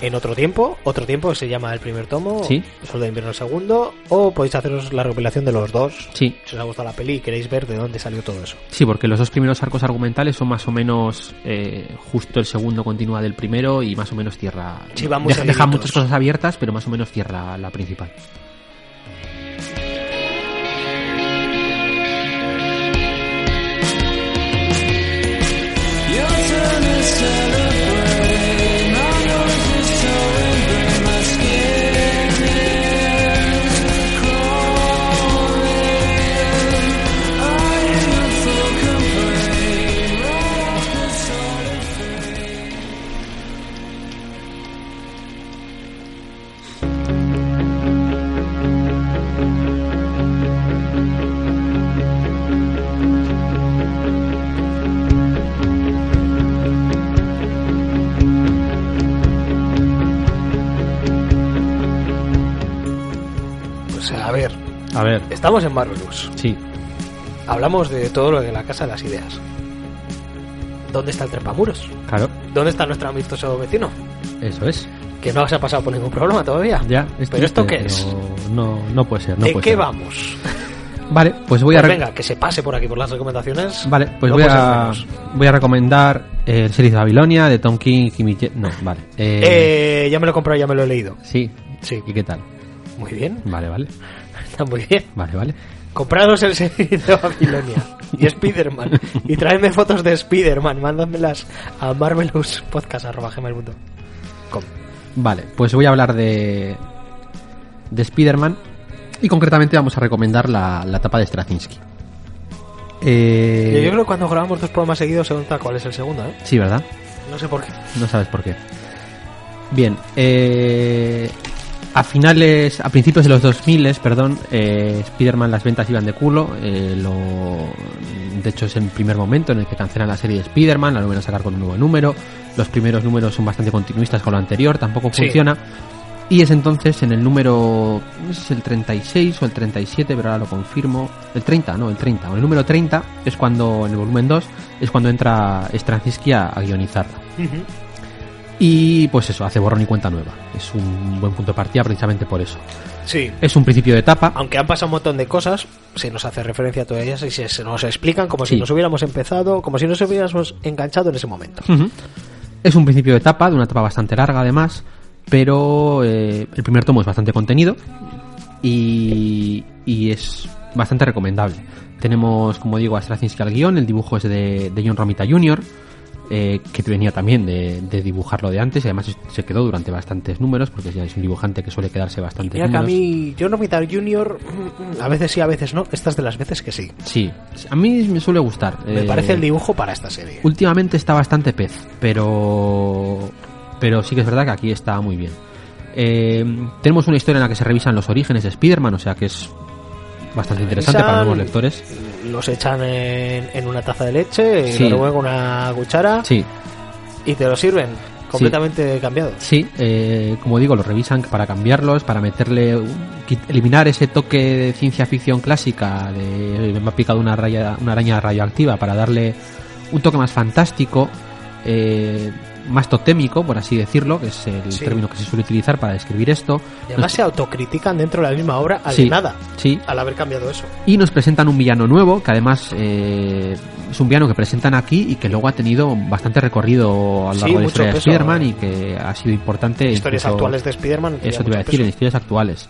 En otro tiempo que se llama el primer tomo, ¿sí? Soldado de Invierno el segundo, o podéis haceros la recopilación de los dos, sí. Si os ha gustado la peli y queréis ver de dónde salió todo eso. Sí, porque los dos primeros arcos argumentales son más o menos justo el segundo continúa del primero y más o menos cierra, sí, deja muchas cosas abiertas, pero más o menos cierra la principal. A ver. Estamos en Marvelous. Sí. Hablamos de todo lo de la Casa de las Ideas. ¿Dónde está el trepamuros? Claro. ¿Dónde está nuestro amistoso vecino? Eso es. Que no se ha pasado por ningún problema todavía. Ya. Es ¿Pero triste, esto qué es? No puede ser. No ¿De puede qué ser. Vamos? Vale, pues voy a... Venga, que se pase por aquí por las recomendaciones. Vale, pues voy a recomendar el series de Babilonia, de Tom King y No, vale. Ya me lo he comprado, ya me lo he leído. Sí. ¿Y qué tal? Muy bien. Vale. Está muy bien. Vale. Compraros el serie de Babilonia y Spiderman. Y traedme fotos de Spiderman. Mándadmelas a marvelouspodcast.com. Vale, pues voy a hablar de Spiderman. Y concretamente vamos a recomendar la etapa de Straczynski. Yo creo que cuando grabamos dos programas seguidos se pregunta cuál es el segundo, ¿eh? Sí, ¿verdad? No sé por qué. No sabes por qué. Bien. A principios de los 2000, Spider-Man las ventas iban de culo. De hecho, es el primer momento en el que cancelan la serie de Spider-Man, la vuelven a sacar con un nuevo número. Los primeros números son bastante continuistas con lo anterior, tampoco funciona. Y es entonces en el número, no sé si el 36 o el 37, pero ahora lo confirmo. El 30. O el número 30 es cuando, en el volumen 2, es cuando entra Straczynski a guionizarla. Y pues eso, hace borrón y cuenta nueva. Es un buen punto de partida precisamente por eso. Sí. Es un principio de etapa. Aunque han pasado un montón de cosas, se nos hace referencia a todas ellas y se nos explican como si nos hubiéramos empezado, como si nos hubiéramos enganchado en ese momento. Es un principio de etapa, de una etapa bastante larga además, pero el primer tomo es bastante contenido y es bastante recomendable. Tenemos, como digo, a Straczynski al guión, el dibujo es de John Romita Jr., que venía también de dibujarlo de antes y además se quedó durante bastantes números porque ya es un dibujante que suele quedarse bastante números. Que a mí, John Romita Jr. a veces sí, a veces no, estas de las veces que sí. Sí, a mí me suele gustar. Me parece el dibujo para esta serie. Últimamente está bastante pez, pero sí que es verdad que aquí está muy bien. Tenemos una historia en la que se revisan los orígenes de Spider-Man, o sea que es bastante interesante para nuevos lectores. Los echan en una taza de leche y lo remueven con una cuchara y te lo sirven completamente cambiado. Sí, como digo, los revisan para cambiarlos, para eliminar ese toque de ciencia ficción clásica de me ha picado una araña radioactiva, para darle un toque más fantástico, más totémico, por así decirlo, que es el término que se suele utilizar para describir esto. Y además se autocritican dentro de la misma obra al nada, al haber cambiado eso. Y nos presentan un villano nuevo, que además es un villano que presentan aquí y que luego ha tenido bastante recorrido a lo largo de la historia de Spider-Man y que ha sido importante. Historias actuales de Spider-Man. Eso te iba a decir, en historias actuales.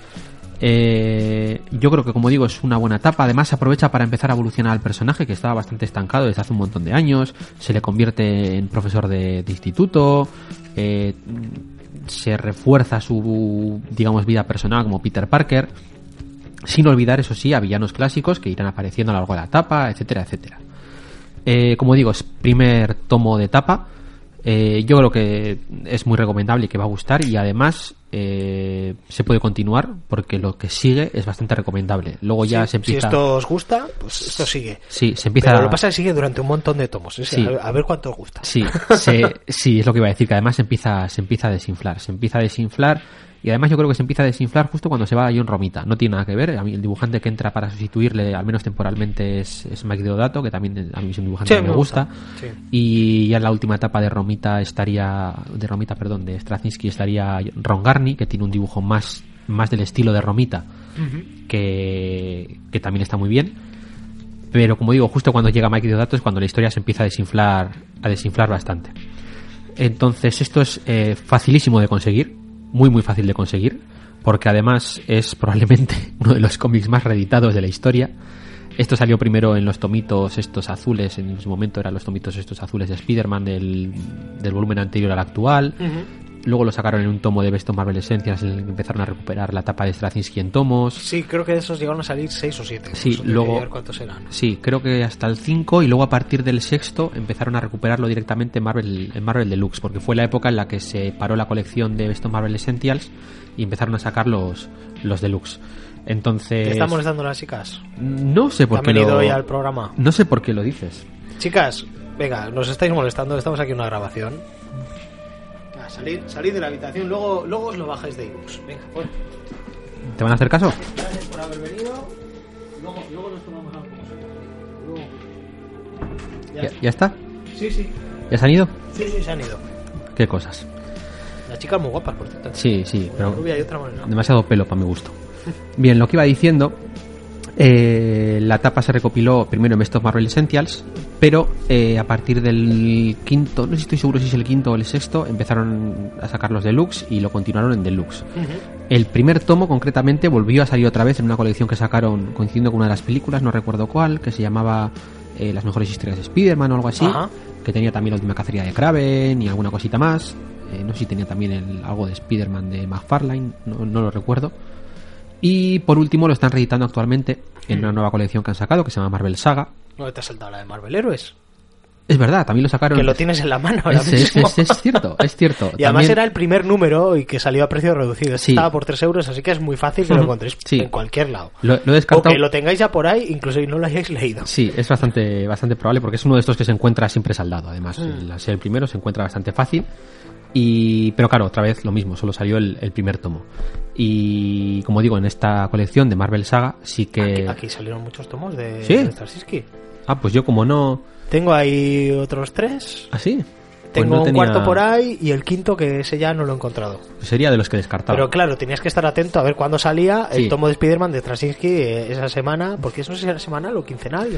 Yo creo que, como digo, es una buena etapa. Además se aprovecha para empezar a evolucionar al personaje, que estaba bastante estancado desde hace un montón de años. Se le convierte en profesor de instituto, se refuerza su, digamos, vida personal como Peter Parker, sin olvidar, eso sí, a villanos clásicos que irán apareciendo a lo largo de la etapa, etcétera, etcétera. Como digo, es primer tomo de etapa. Yo creo que es muy recomendable y que va a gustar, y además se puede continuar porque lo que sigue es bastante recomendable. Luego ya sí, se empieza... Si esto os gusta, pues esto sigue. Sí, se empieza... Pero lo que pasa es que sigue durante un montón de tomos, ¿eh? Sí. A ver cuánto os gusta. Sí, sí, es lo que iba a decir, que además se empieza a desinflar. Se empieza a desinflar, y además yo creo que se empieza a desinflar justo cuando se va John Romita. No tiene nada que ver, el dibujante que entra para sustituirle, al menos temporalmente, es Mike Deodato, que también a mí es un dibujante que me gusta. Sí. Y ya en la última etapa de Romita de Straczynski estaría Ron Garney, que tiene un dibujo más del estilo de Romita, uh-huh, que también está muy bien. Pero como digo, justo cuando llega Mike Deodato es cuando la historia se empieza a desinflar bastante. Entonces esto es facilísimo de conseguir, muy muy fácil de conseguir, porque además es probablemente uno de los cómics más reeditados de la historia. Esto salió primero en los tomitos estos azules, en su momento eran los tomitos estos azules de Spider-Man del volumen anterior al actual, uh-huh. Luego lo sacaron en un tomo de Best of Marvel Essentials, en el que empezaron a recuperar la etapa de Straczynski en tomos. Sí, creo que de esos llegaron a salir 6 o 7. Sí, luego, cuántos eran. Sí, creo que hasta el 5, y luego a partir del 6º empezaron a recuperarlo directamente en Marvel Deluxe, porque fue la época en la que se paró la colección de Best of Marvel Essentials y empezaron a sacar los Deluxe. Entonces, ¿te están molestando las chicas? No sé por qué al programa. No sé por qué lo dices. Chicas, venga, nos estáis molestando, estamos aquí en una grabación. Salid de la habitación, luego os lo bajáis de iVoox. Venga, bueno. ¿Te van a hacer caso? Gracias por haber venido. Luego nos tomamos algo. ¿Ya está? Sí. ¿Ya se han ido? Sí, se han ido. Qué cosas. Las chicas muy guapas, por cierto. Sí, pero rubia y otra manera. Demasiado pelo para mi gusto. Bien, lo que iba diciendo, la etapa se recopiló primero en Best of Marvel Essentials, pero a partir del 5, no sé si estoy seguro si es el 5 o el 6, empezaron a sacar los Deluxe y lo continuaron en Deluxe. Uh-huh. El primer tomo concretamente volvió a salir otra vez en una colección que sacaron coincidiendo con una de las películas, no recuerdo cuál, que se llamaba Las mejores historias de Spider-Man o algo así, uh-huh, que tenía también La última cacería de Kraven y alguna cosita más. No sé si tenía también algo de Spider-Man de McFarlane, no lo recuerdo. Y por último lo están reeditando actualmente en una nueva colección que han sacado, que se llama Marvel Saga. ¿No te has saltado la de Marvel Heroes? Es verdad, también lo sacaron. Que lo tienes en la mano ahora mismo. Es cierto. Y también... además era el primer número y que salió a precio reducido. Sí. Estaba por 3 euros, así que es muy fácil que lo encontréis en cualquier lado. Lo he descartado. O que lo tengáis ya por ahí, incluso si no lo hayáis leído. Sí, es bastante probable, porque es uno de estos que se encuentra siempre saldado. Además, el primero se encuentra bastante fácil. Pero claro, otra vez lo mismo, solo salió el primer tomo. Y como digo, en esta colección de Marvel Saga sí que... Aquí salieron muchos tomos de Straczynski. Ah, pues yo como no... Tengo ahí otros 3. ¿Ah, sí? Tengo pues un cuarto por ahí y el 5, que ese ya no lo he encontrado. Sería de los que descartaba. Pero claro, tenías que estar atento a ver cuándo salía el tomo de Spider-Man de Straczynski esa semana, porque eso no sé si era semanal o quincenal.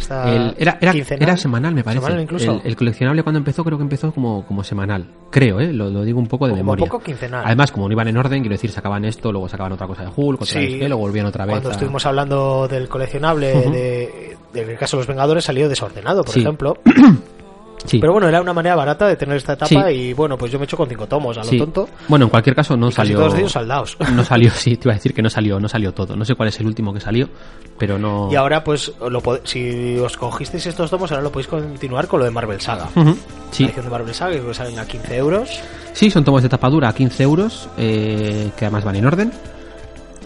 Era semanal, me parece. Semanal incluso. El coleccionable cuando empezó, creo que empezó como semanal. Creo, lo digo un poco de memoria. Un poco quincenal. Además, como no iban en orden, quiero decir, sacaban esto, luego sacaban otra cosa de Hulk, otra vez, luego volvían otra vez. Cuando estuvimos hablando del coleccionable, uh-huh, del caso de los Vengadores, salió desordenado, por ejemplo. Sí. Pero bueno, era una manera barata de tener esta etapa y bueno, pues yo me echo con 5 tomos a lo tonto. Bueno, en cualquier caso no salió. Todos ellos saldados. No salió, te iba a decir que no salió todo. No sé cuál es el último que salió, pero no. Y ahora pues si os cogisteis estos tomos, ahora lo podéis continuar con lo de Marvel Saga. Uh-huh. Sí. La edición de Marvel Saga que salen a 15 euros. Sí, son tomos de tapa dura a 15 euros, que además van en orden,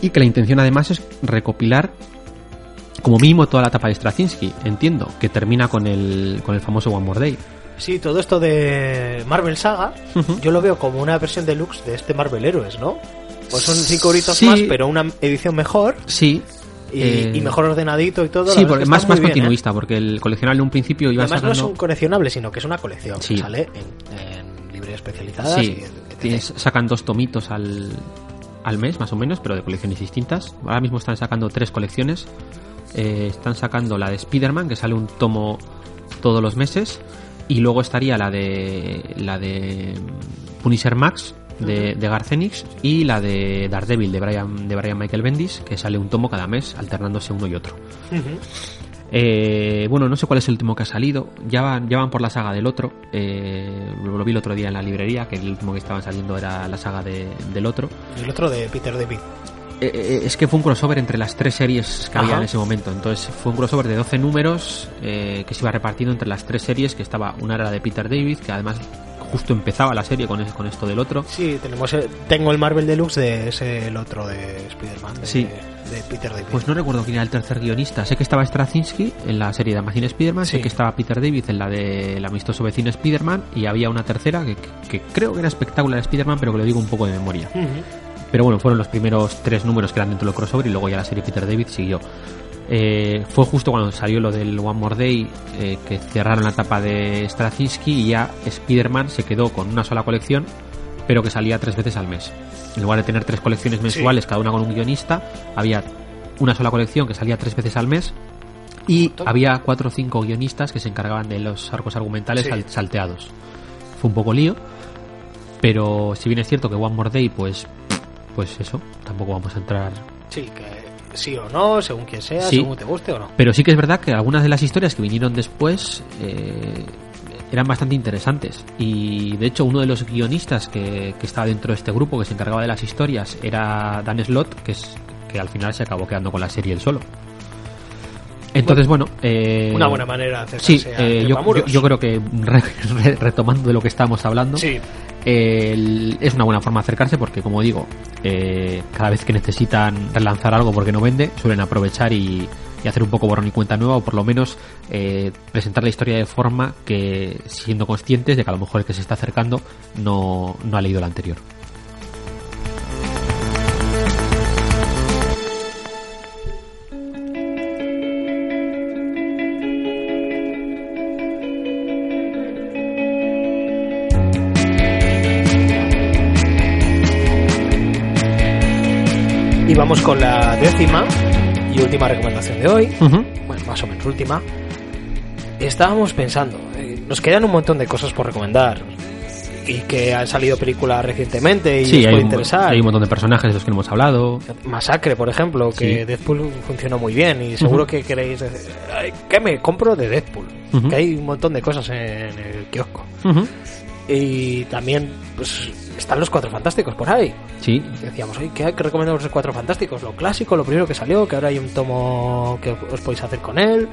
y que la intención además es recopilar como mínimo toda la etapa de Straczynski, entiendo, que termina con el famoso One More Day. Sí, todo esto de Marvel Saga, uh-huh, yo lo veo como una versión deluxe de este Marvel Heroes, ¿no? Pues son 5 euritos más, pero una edición mejor. Sí. Y mejor ordenadito y todo. Sí, porque más bien, continuista, porque el coleccionable en un principio iba sacando... Además no es un coleccionable, sino que es una colección que sale en librerías especializadas. Sí, sacan 2 tomitos al mes, más o menos, pero de colecciones distintas. Ahora mismo están sacando 3 colecciones. Están sacando la de Spider-Man, que sale un tomo todos los meses, y luego estaría la de Punisher Max de Garth Ennis, y la de Daredevil de Brian Michael Bendis, que sale un tomo cada mes, alternándose uno y otro. Uh-huh. Bueno, no sé cuál es el último que ha salido. Ya van por la saga del otro. Lo vi el otro día en la librería, que el último que estaban saliendo era la saga del otro. El otro de Peter David. Es que fue un crossover entre las tres series que había en ese momento. Entonces fue un crossover de 12 números que se iba repartiendo entre las tres series, que estaba una era de Peter David, que además justo empezaba la serie con esto del otro. Sí, tengo el Marvel Deluxe de ese, el otro de Spider-Man, de Peter David. Pues no recuerdo quién era el tercer guionista. Sé que estaba Straczynski en la serie de Amazing Spider-Man, sí. Sé que estaba Peter David en la de El amistoso vecino Spider-Man, y había una tercera que creo que era Espectacular Spider-Man, pero que lo digo un poco de memoria. Pero bueno, fueron los primeros tres números que eran dentro del crossover, y luego ya la serie Peter David siguió. Fue justo cuando salió lo del One More Day, que cerraron la etapa de Straczynski, y ya Spider-Man se quedó con una sola colección, pero que salía 3 veces al mes. En lugar de tener 3 colecciones mensuales, cada una con un guionista, había una sola colección que salía 3 veces al mes, y había 4 o 5 guionistas que se encargaban de los arcos argumentales salteados. Fue un poco lío, pero si bien es cierto que One More Day, pues eso, tampoco vamos a entrar... Sí, que sí o no, según quien sea, sí, según te guste o no. Pero sí que es verdad que algunas de las historias que vinieron después eran bastante interesantes. Y de hecho uno de los guionistas que estaba dentro de este grupo, que se encargaba de las historias, era Dan Slott, que al final se acabó quedando con la serie él solo. Entonces, una buena manera de hacerse yo creo que retomando de lo que estábamos hablando... Sí. Es una buena forma de acercarse, porque como digo, cada vez que necesitan relanzar algo porque no vende, suelen aprovechar y hacer un poco borrón y cuenta nueva, o por lo menos presentar la historia de forma que, siendo conscientes de que a lo mejor el que se está acercando no ha leído la anterior. Y vamos con la 10ª y última recomendación de hoy. Bueno, más o menos última. Estábamos pensando, nos quedan un montón de cosas por recomendar, y que han salido películas recientemente y nos puede interesar. Hay un montón de personajes de los que no hemos hablado. Masacre, por ejemplo, que Deadpool funcionó muy bien, y seguro que queréis decir, ¿qué me compro de Deadpool? Que hay un montón de cosas en el kiosco. Y también, pues... Están los 4 Fantásticos por ahí. Sí. Decíamos, ¿qué recomendamos los 4 Fantásticos? Lo clásico, lo primero que salió, que ahora hay un tomo que os podéis hacer con él.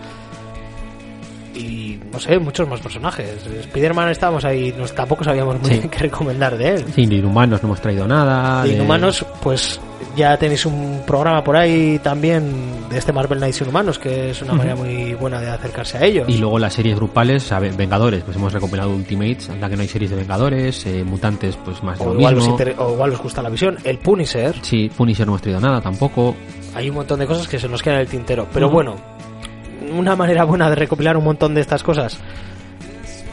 Y, no sé, muchos más personajes. Spider-Man estábamos ahí, tampoco sabíamos muy bien qué recomendar de él. Sí, de Inhumanos no hemos traído nada. De Inhumanos, pues ya tenéis un programa por ahí también de este Marvel Knights Inhumanos, que es una manera muy buena de acercarse a ellos. Y luego las series grupales, a Vengadores, pues hemos recomendado Ultimates, anda que no hay series de Vengadores, Mutantes, pues más o igual mismo. O igual os gusta la visión. El Punisher. Sí, Punisher no hemos traído nada tampoco. Hay un montón de cosas que se nos quedan en el tintero, pero bueno... Una manera buena de recopilar un montón de estas cosas,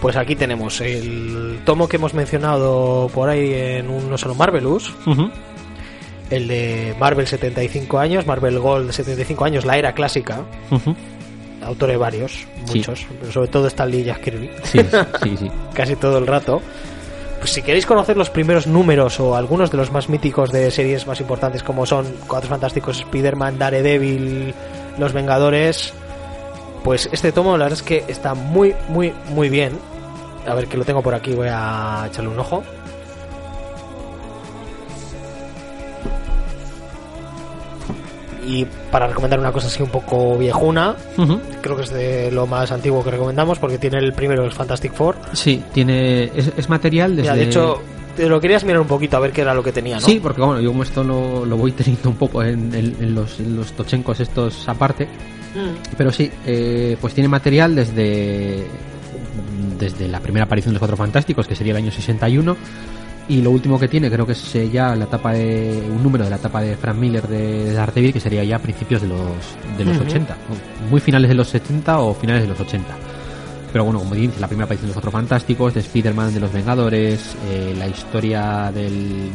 pues aquí tenemos el tomo que hemos mencionado por ahí en un No Solo Marvelous, el de Marvel 75 años, Marvel Gold 75 años, la era clásica, autor de varios, muchos, pero sobre todo Stan Lee y Jack Kirby, casi todo el rato. Pues si queréis conocer los primeros números o algunos de los más míticos de series más importantes, como son 4 Fantásticos, Spider-Man, Daredevil, Los Vengadores... Pues este tomo la verdad es que está muy, muy, muy bien. A ver, que lo tengo por aquí, voy a echarle un ojo. Y para recomendar una cosa así un poco viejuna, creo que es de lo más antiguo que recomendamos, porque tiene el primero, el Fantastic Four. Sí, tiene es material desde... Mira, de hecho... Te lo querías mirar un poquito a ver qué era lo que tenía, ¿no? Sí, porque bueno, yo como esto lo voy teniendo un poco en los tochencos estos aparte. Pero sí, pues tiene material desde la primera aparición de los 4 Fantásticos, que sería el año 61, y lo último que tiene creo que es ya la etapa de un número de la etapa de Frank Miller de Daredevil, que sería ya principios de los 80, muy finales de los 70 o finales de los 80. Pero bueno, como dice, la primera aparición de los 4 Fantásticos, de Spider-Man, de los Vengadores, la historia del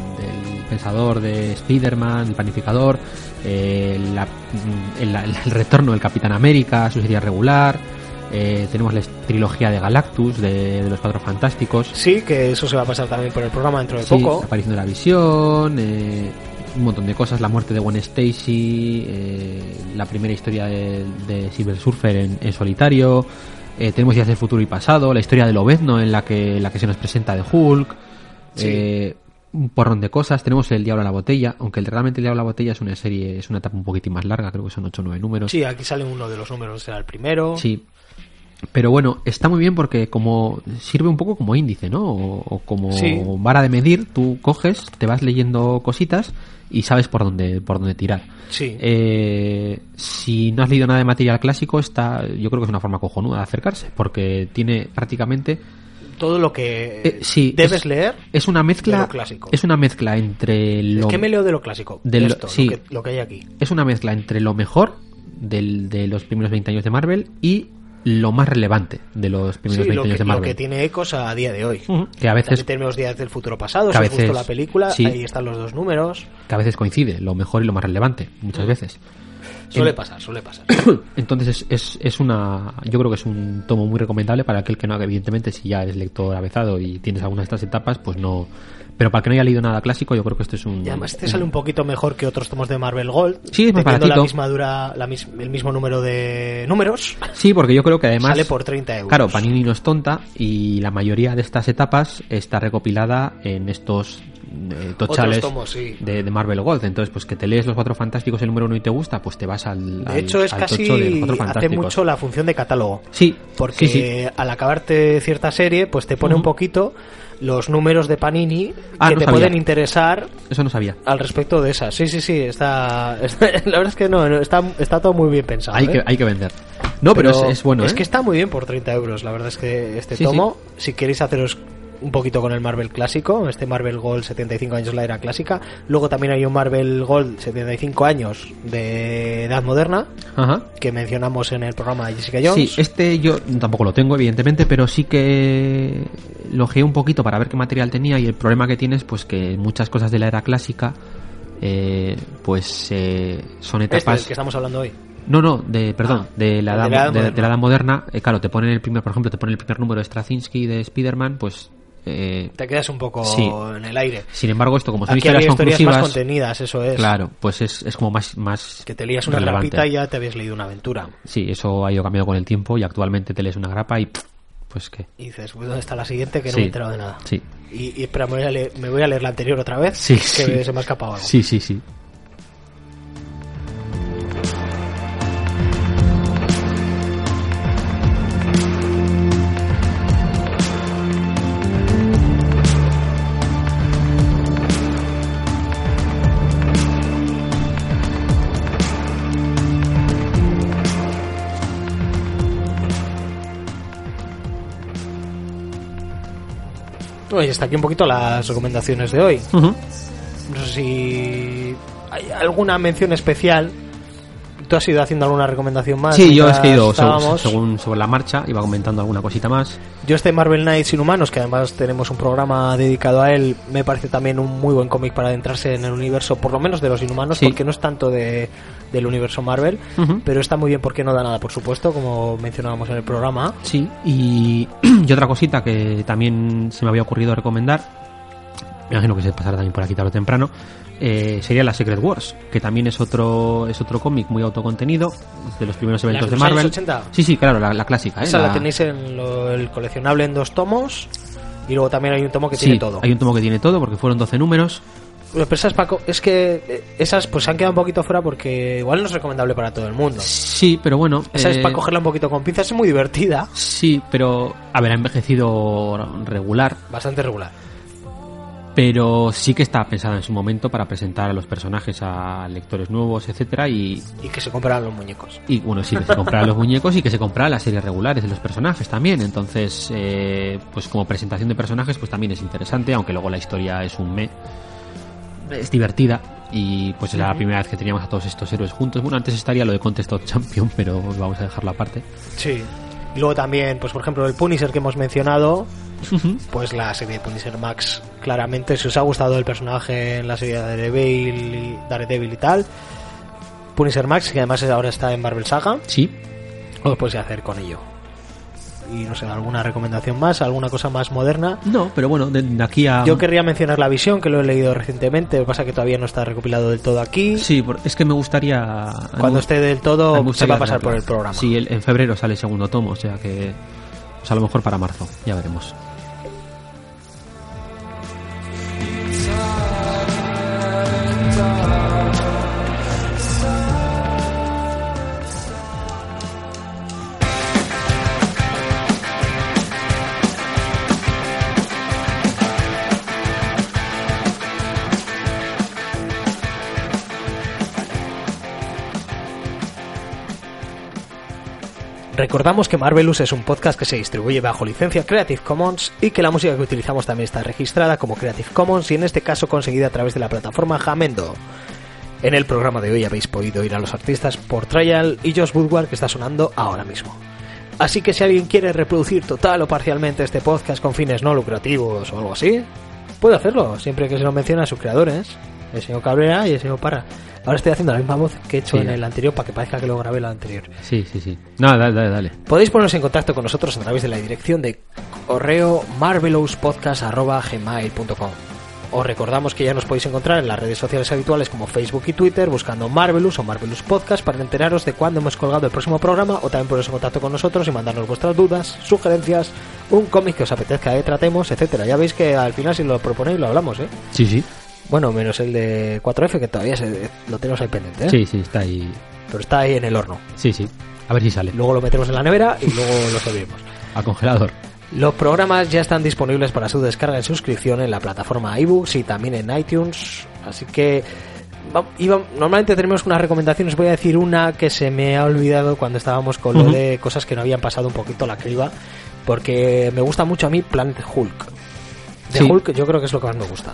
pensador de Spider-Man, el planificador, el retorno del Capitán América, su serie regular, tenemos la trilogía de Galactus de los 4 Fantásticos. Sí, que eso se va a pasar también por el programa dentro de poco. La aparición de la Visión, un montón de cosas, la muerte de Gwen Stacy, la primera historia de Silver Surfer en solitario, tenemos ya del futuro y pasado, la historia de Lobezno en la que se nos presenta de Hulk, sí. Un porrón de cosas, tenemos el Diablo en la Botella, aunque realmente el Diablo en la Botella es una serie, es una etapa un poquitín más larga, creo que son 8 o 9 números. Sí, aquí sale uno de los números, será el primero. Sí. Pero bueno, está muy bien porque como sirve un poco como índice, ¿no? O como sí. vara de medir, tú coges, te vas leyendo cositas y sabes por dónde tirar. Sí. Si no has leído nada de material clásico, yo creo que es una forma cojonuda de acercarse, porque tiene prácticamente todo lo que debes leer. Es una mezcla de lo clásico. Es una mezcla entre lo... Es que me leo de lo clásico, lo que hay aquí. Es una mezcla entre lo mejor de los primeros 20 años de Marvel y lo más relevante de los primeros 20 años de Marvel. Lo que tiene ecos a día de hoy. Uh-huh. Que a veces tenemos días del futuro pasado, si veces, justo la película, sí, ahí están los dos números. Que a veces coincide, lo mejor y lo más relevante, muchas uh-huh. veces. Suele pasar. Entonces yo creo que es un tomo muy recomendable para aquel que no, evidentemente, si ya eres lector avezado y tienes alguna de estas etapas, pues no. Pero para el que no haya leído nada clásico, yo creo que este es un... Y además sale un poquito mejor que otros tomos de Marvel Gold. Sí, es más baratito. El mismo número de números. Sí, porque yo creo que además... Sale por 30 euros. Claro, Panini no es tonta y la mayoría de estas etapas está recopilada en estos tochales tomos, sí, de Marvel Gold. Entonces, pues que te lees los Cuatro Fantásticos, el número 1 y te gusta, pues te vas al hecho, es al casi tocho de los Cuatro Fantásticos. Hace mucho la función de catálogo. Sí. Porque sí. al acabarte cierta serie, pues te pone uh-huh. un poquito... los números de Panini que no te sabía. Pueden interesar. Eso no sabía. Al respecto de esas. Sí, está la verdad es que no está todo muy bien pensado. Hay que vender. No, pero es bueno. Es que está muy bien por 30 euros, la verdad es que este tomo, si queréis haceros un poquito con el Marvel clásico, este Marvel Gold 75 años de la era clásica, luego también hay un Marvel Gold 75 años de edad moderna, ajá, que mencionamos en el programa de Jessica Jones. Sí, este yo tampoco lo tengo, evidentemente, pero sí que lo ojeé un poquito para ver qué material tenía, y el problema que tienes, pues que muchas cosas de la era clásica son etapas... del que estamos hablando hoy. De la edad moderna, claro, te ponen el primer número de Straczynski de Spider-Man, pues te quedas un poco en el aire. Sin embargo, esto, como son historias más contenidas, eso es. Claro, pues es como más que te leías una grapita y ya te habías leído una aventura. Sí, eso ha ido cambiando con el tiempo y actualmente te lees una grapa y pues qué. Y dices, pues, ¿dónde está la siguiente? Que no me he enterado de nada. Sí. Y espera, me voy a leer la anterior otra vez, se me ha escapado algo. Sí. Y hasta aquí un poquito las recomendaciones de hoy. Uh-huh. No sé si hay alguna mención especial. ¿Tú has ido haciendo alguna recomendación más? Sí, yo es que he ido según sobre la marcha, iba comentando alguna cosita más. Yo este Marvel Knights Inhumanos, que además tenemos un programa dedicado a él, me parece también un muy buen cómic para adentrarse en el universo, por lo menos de los Inhumanos, porque no es tanto del universo Marvel, uh-huh, pero está muy bien porque no da nada, por supuesto, como mencionábamos en el programa. Sí, y otra cosita que también se me había ocurrido recomendar, me imagino que se pasará también por aquí tarde o temprano, sería la Secret Wars, que también es otro cómic muy autocontenido, de los primeros eventos de Marvel. ¿Los años 80? Sí, claro, la clásica. Esa la tenéis en el coleccionable en 2 tomos, y luego también hay un tomo que tiene todo. Hay un tomo que tiene todo, porque fueron 12 números. Pero esas, Paco, es que esas pues se han quedado un poquito fuera porque igual no es recomendable para todo el mundo. Sí, pero bueno... Esa es para cogerla un poquito con pinzas, es muy divertida. Sí, pero, a ver, ha envejecido regular. Bastante regular. Pero sí que está pensada en su momento para presentar a los personajes a lectores nuevos, etcétera, y que se compraran los muñecos. Y bueno, sí, que se compraran los muñecos y que se compraran las series regulares de los personajes también. Entonces, pues como presentación de personajes, pues también es interesante, aunque luego la historia es es divertida. Y pues era la primera vez que teníamos a todos estos héroes juntos. Bueno, antes estaría lo de Contest of Champion, pero vamos a dejarlo aparte. Sí. Y luego también, pues por ejemplo, el Punisher que hemos mencionado, uh-huh, pues la serie de Punisher Max, claramente, si os ha gustado el personaje en la serie de Daredevil y tal, Punisher Max, que además ahora está en Marvel Saga, sí, os podéis hacer con ello. y no sé, alguna recomendación más, alguna cosa más moderna. No, pero bueno, de aquí a... Yo querría mencionar La Visión, que lo he leído recientemente, lo que pasa es que todavía no está recopilado del todo aquí. Sí, es que me gustaría... Cuando esté del todo se va a pasar por el programa. Sí, en febrero sale el segundo tomo, o sea que... Pues a lo mejor para marzo, ya veremos. Recordamos que Marvelous es un podcast que se distribuye bajo licencia Creative Commons y que la música que utilizamos también está registrada como Creative Commons y en este caso conseguida a través de la plataforma Jamendo. En el programa de hoy habéis podido oír a los artistas por Trial y Josh Woodward, que está sonando ahora mismo. Así que si alguien quiere reproducir total o parcialmente este podcast con fines no lucrativos o algo así, puede hacerlo, siempre que se lo mencione a sus creadores, el señor Cabrera y el señor Parra. Ahora estoy haciendo la misma voz que he hecho en el anterior para que parezca que lo grabé el anterior. Sí, sí, sí. No, dale. Podéis poneros en contacto con nosotros a través de la dirección de correo marvelouspodcast@gmail.com. Os recordamos que ya nos podéis encontrar en las redes sociales habituales como Facebook y Twitter buscando Marvelous o Marvelous Podcast para enteraros de cuándo hemos colgado el próximo programa, o también poneros en contacto con nosotros y mandarnos vuestras dudas, sugerencias, un cómic que os apetezca que tratemos, etcétera. Ya veis que al final si lo proponéis lo hablamos, ¿eh? Sí, sí. Bueno, menos el de 4F, que todavía lo tenemos ahí pendiente, ¿eh? Sí, sí, está ahí. Pero está ahí en el horno. Sí, sí, a ver si sale. Luego lo metemos en la nevera y luego lo servimos. Al congelador. Los programas ya están disponibles para su descarga y suscripción en la plataforma iBooks y también en iTunes. Así que normalmente tenemos unas recomendaciones. Voy a decir una que se me ha olvidado cuando estábamos con lo de cosas que no habían pasado un poquito la criba, porque me gusta mucho a mí Planet Hulk. Hulk yo creo que es lo que más me gusta.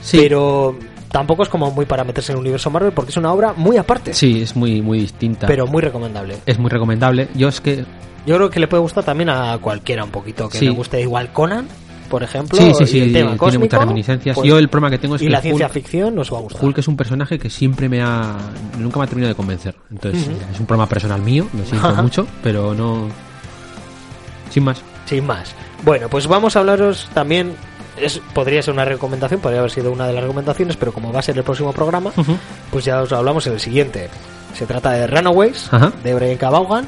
Sí. Pero tampoco es como muy para meterse en el universo Marvel, porque es una obra muy aparte. Sí, es muy, muy distinta. Pero muy recomendable. Es muy recomendable. Yo creo que le puede gustar también a cualquiera un poquito. Que le guste igual Conan, por ejemplo. Sí, sí, sí. Y el tema cósmico, tiene muchas reminiscencias. Pues, yo el problema que tengo es que la ciencia ficción nos va a gustar. Hulk es un personaje que nunca me ha terminado de convencer. Entonces, es un problema personal mío. Lo siento mucho, pero no... Sin más. Bueno, pues vamos a hablaros también... podría ser una recomendación, podría haber sido una de las recomendaciones, pero como va a ser el próximo programa, pues ya os hablamos en el siguiente. Se trata de Runaways, de Brian Michael,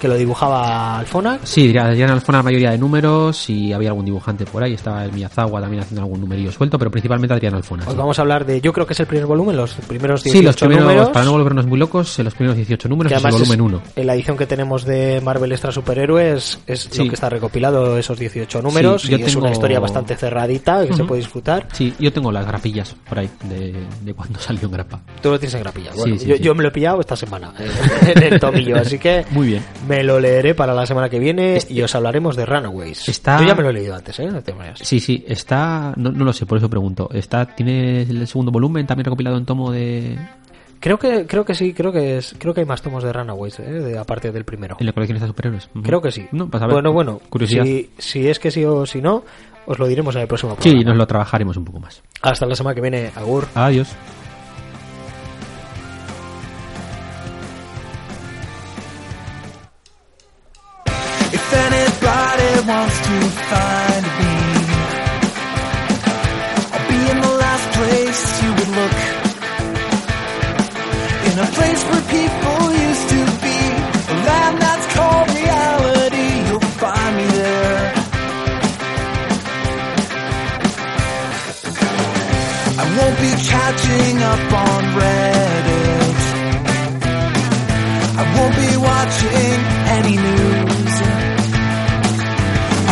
que lo dibujaba Alfona. Sí, dirían Alfona la mayoría de números y había algún dibujante por ahí, estaba el Miyazawa también haciendo algún numerillo suelto, pero principalmente Adrián Alfona. Hoy vamos a hablar de, yo creo que es el primer volumen, los primeros 18 números. Sí, los primeros, números, para no volvernos muy locos, los primeros 18 números es el volumen 1. En la edición que tenemos de Marvel Extra Superhéroes es lo que está recopilado, esos 18 números, sí, es una historia bastante cerradita que se puede disfrutar. Sí, yo tengo las grapillas por ahí, de cuando salió en grapa. Tú lo tienes en grapillas, bueno, yo me lo he pillado esta semana, en el tomillo, así que... Muy bien. Me lo leeré para la semana que viene y os hablaremos de Runaways. Yo ya me lo he leído antes, ¿eh? Sí, sí, está... No lo sé, por eso pregunto. ¿Tiene el segundo volumen también recopilado en tomo de...? Creo que sí, creo que hay más tomos de Runaways, aparte del primero. ¿En la colección está superhéroes? Creo que sí. No, bueno, curiosidad. Si es que sí o si no, os lo diremos en el próximo programa. Sí, nos lo trabajaremos un poco más. Hasta la semana que viene, agur. Adiós. If anybody wants to find me, I'll be in the last place you would look, in a place where people used to be, a land that's called reality, you'll find me there. I won't be catching up on Reddit, I won't be watching any news,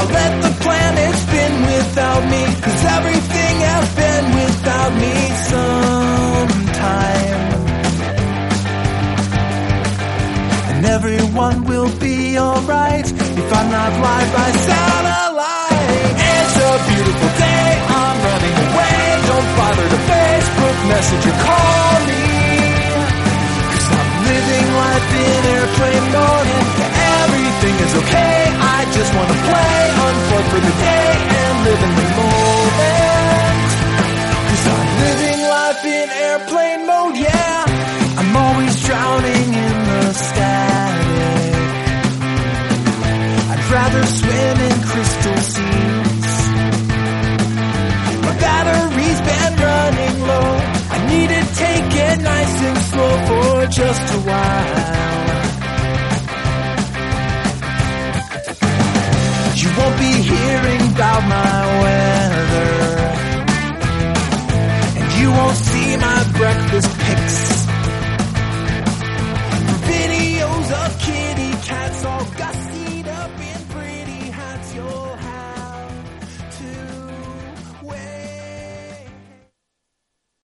let the planet's been without me, 'cause everything has been without me sometime. And everyone will be alright if I'm not live by satellite. It's a beautiful day, I'm running away. Don't bother to Facebook message or call me, 'cause I'm living life in airplane mode and everything is okay. I just wanna play, unplug for the day, and live in the moment, 'cause I'm living life in airplane mode, yeah. I'm always drowning in the static, I'd rather swim in crystal seas. My battery's been running low. I need to take it nice and slow for just a while. You won't be hearing about my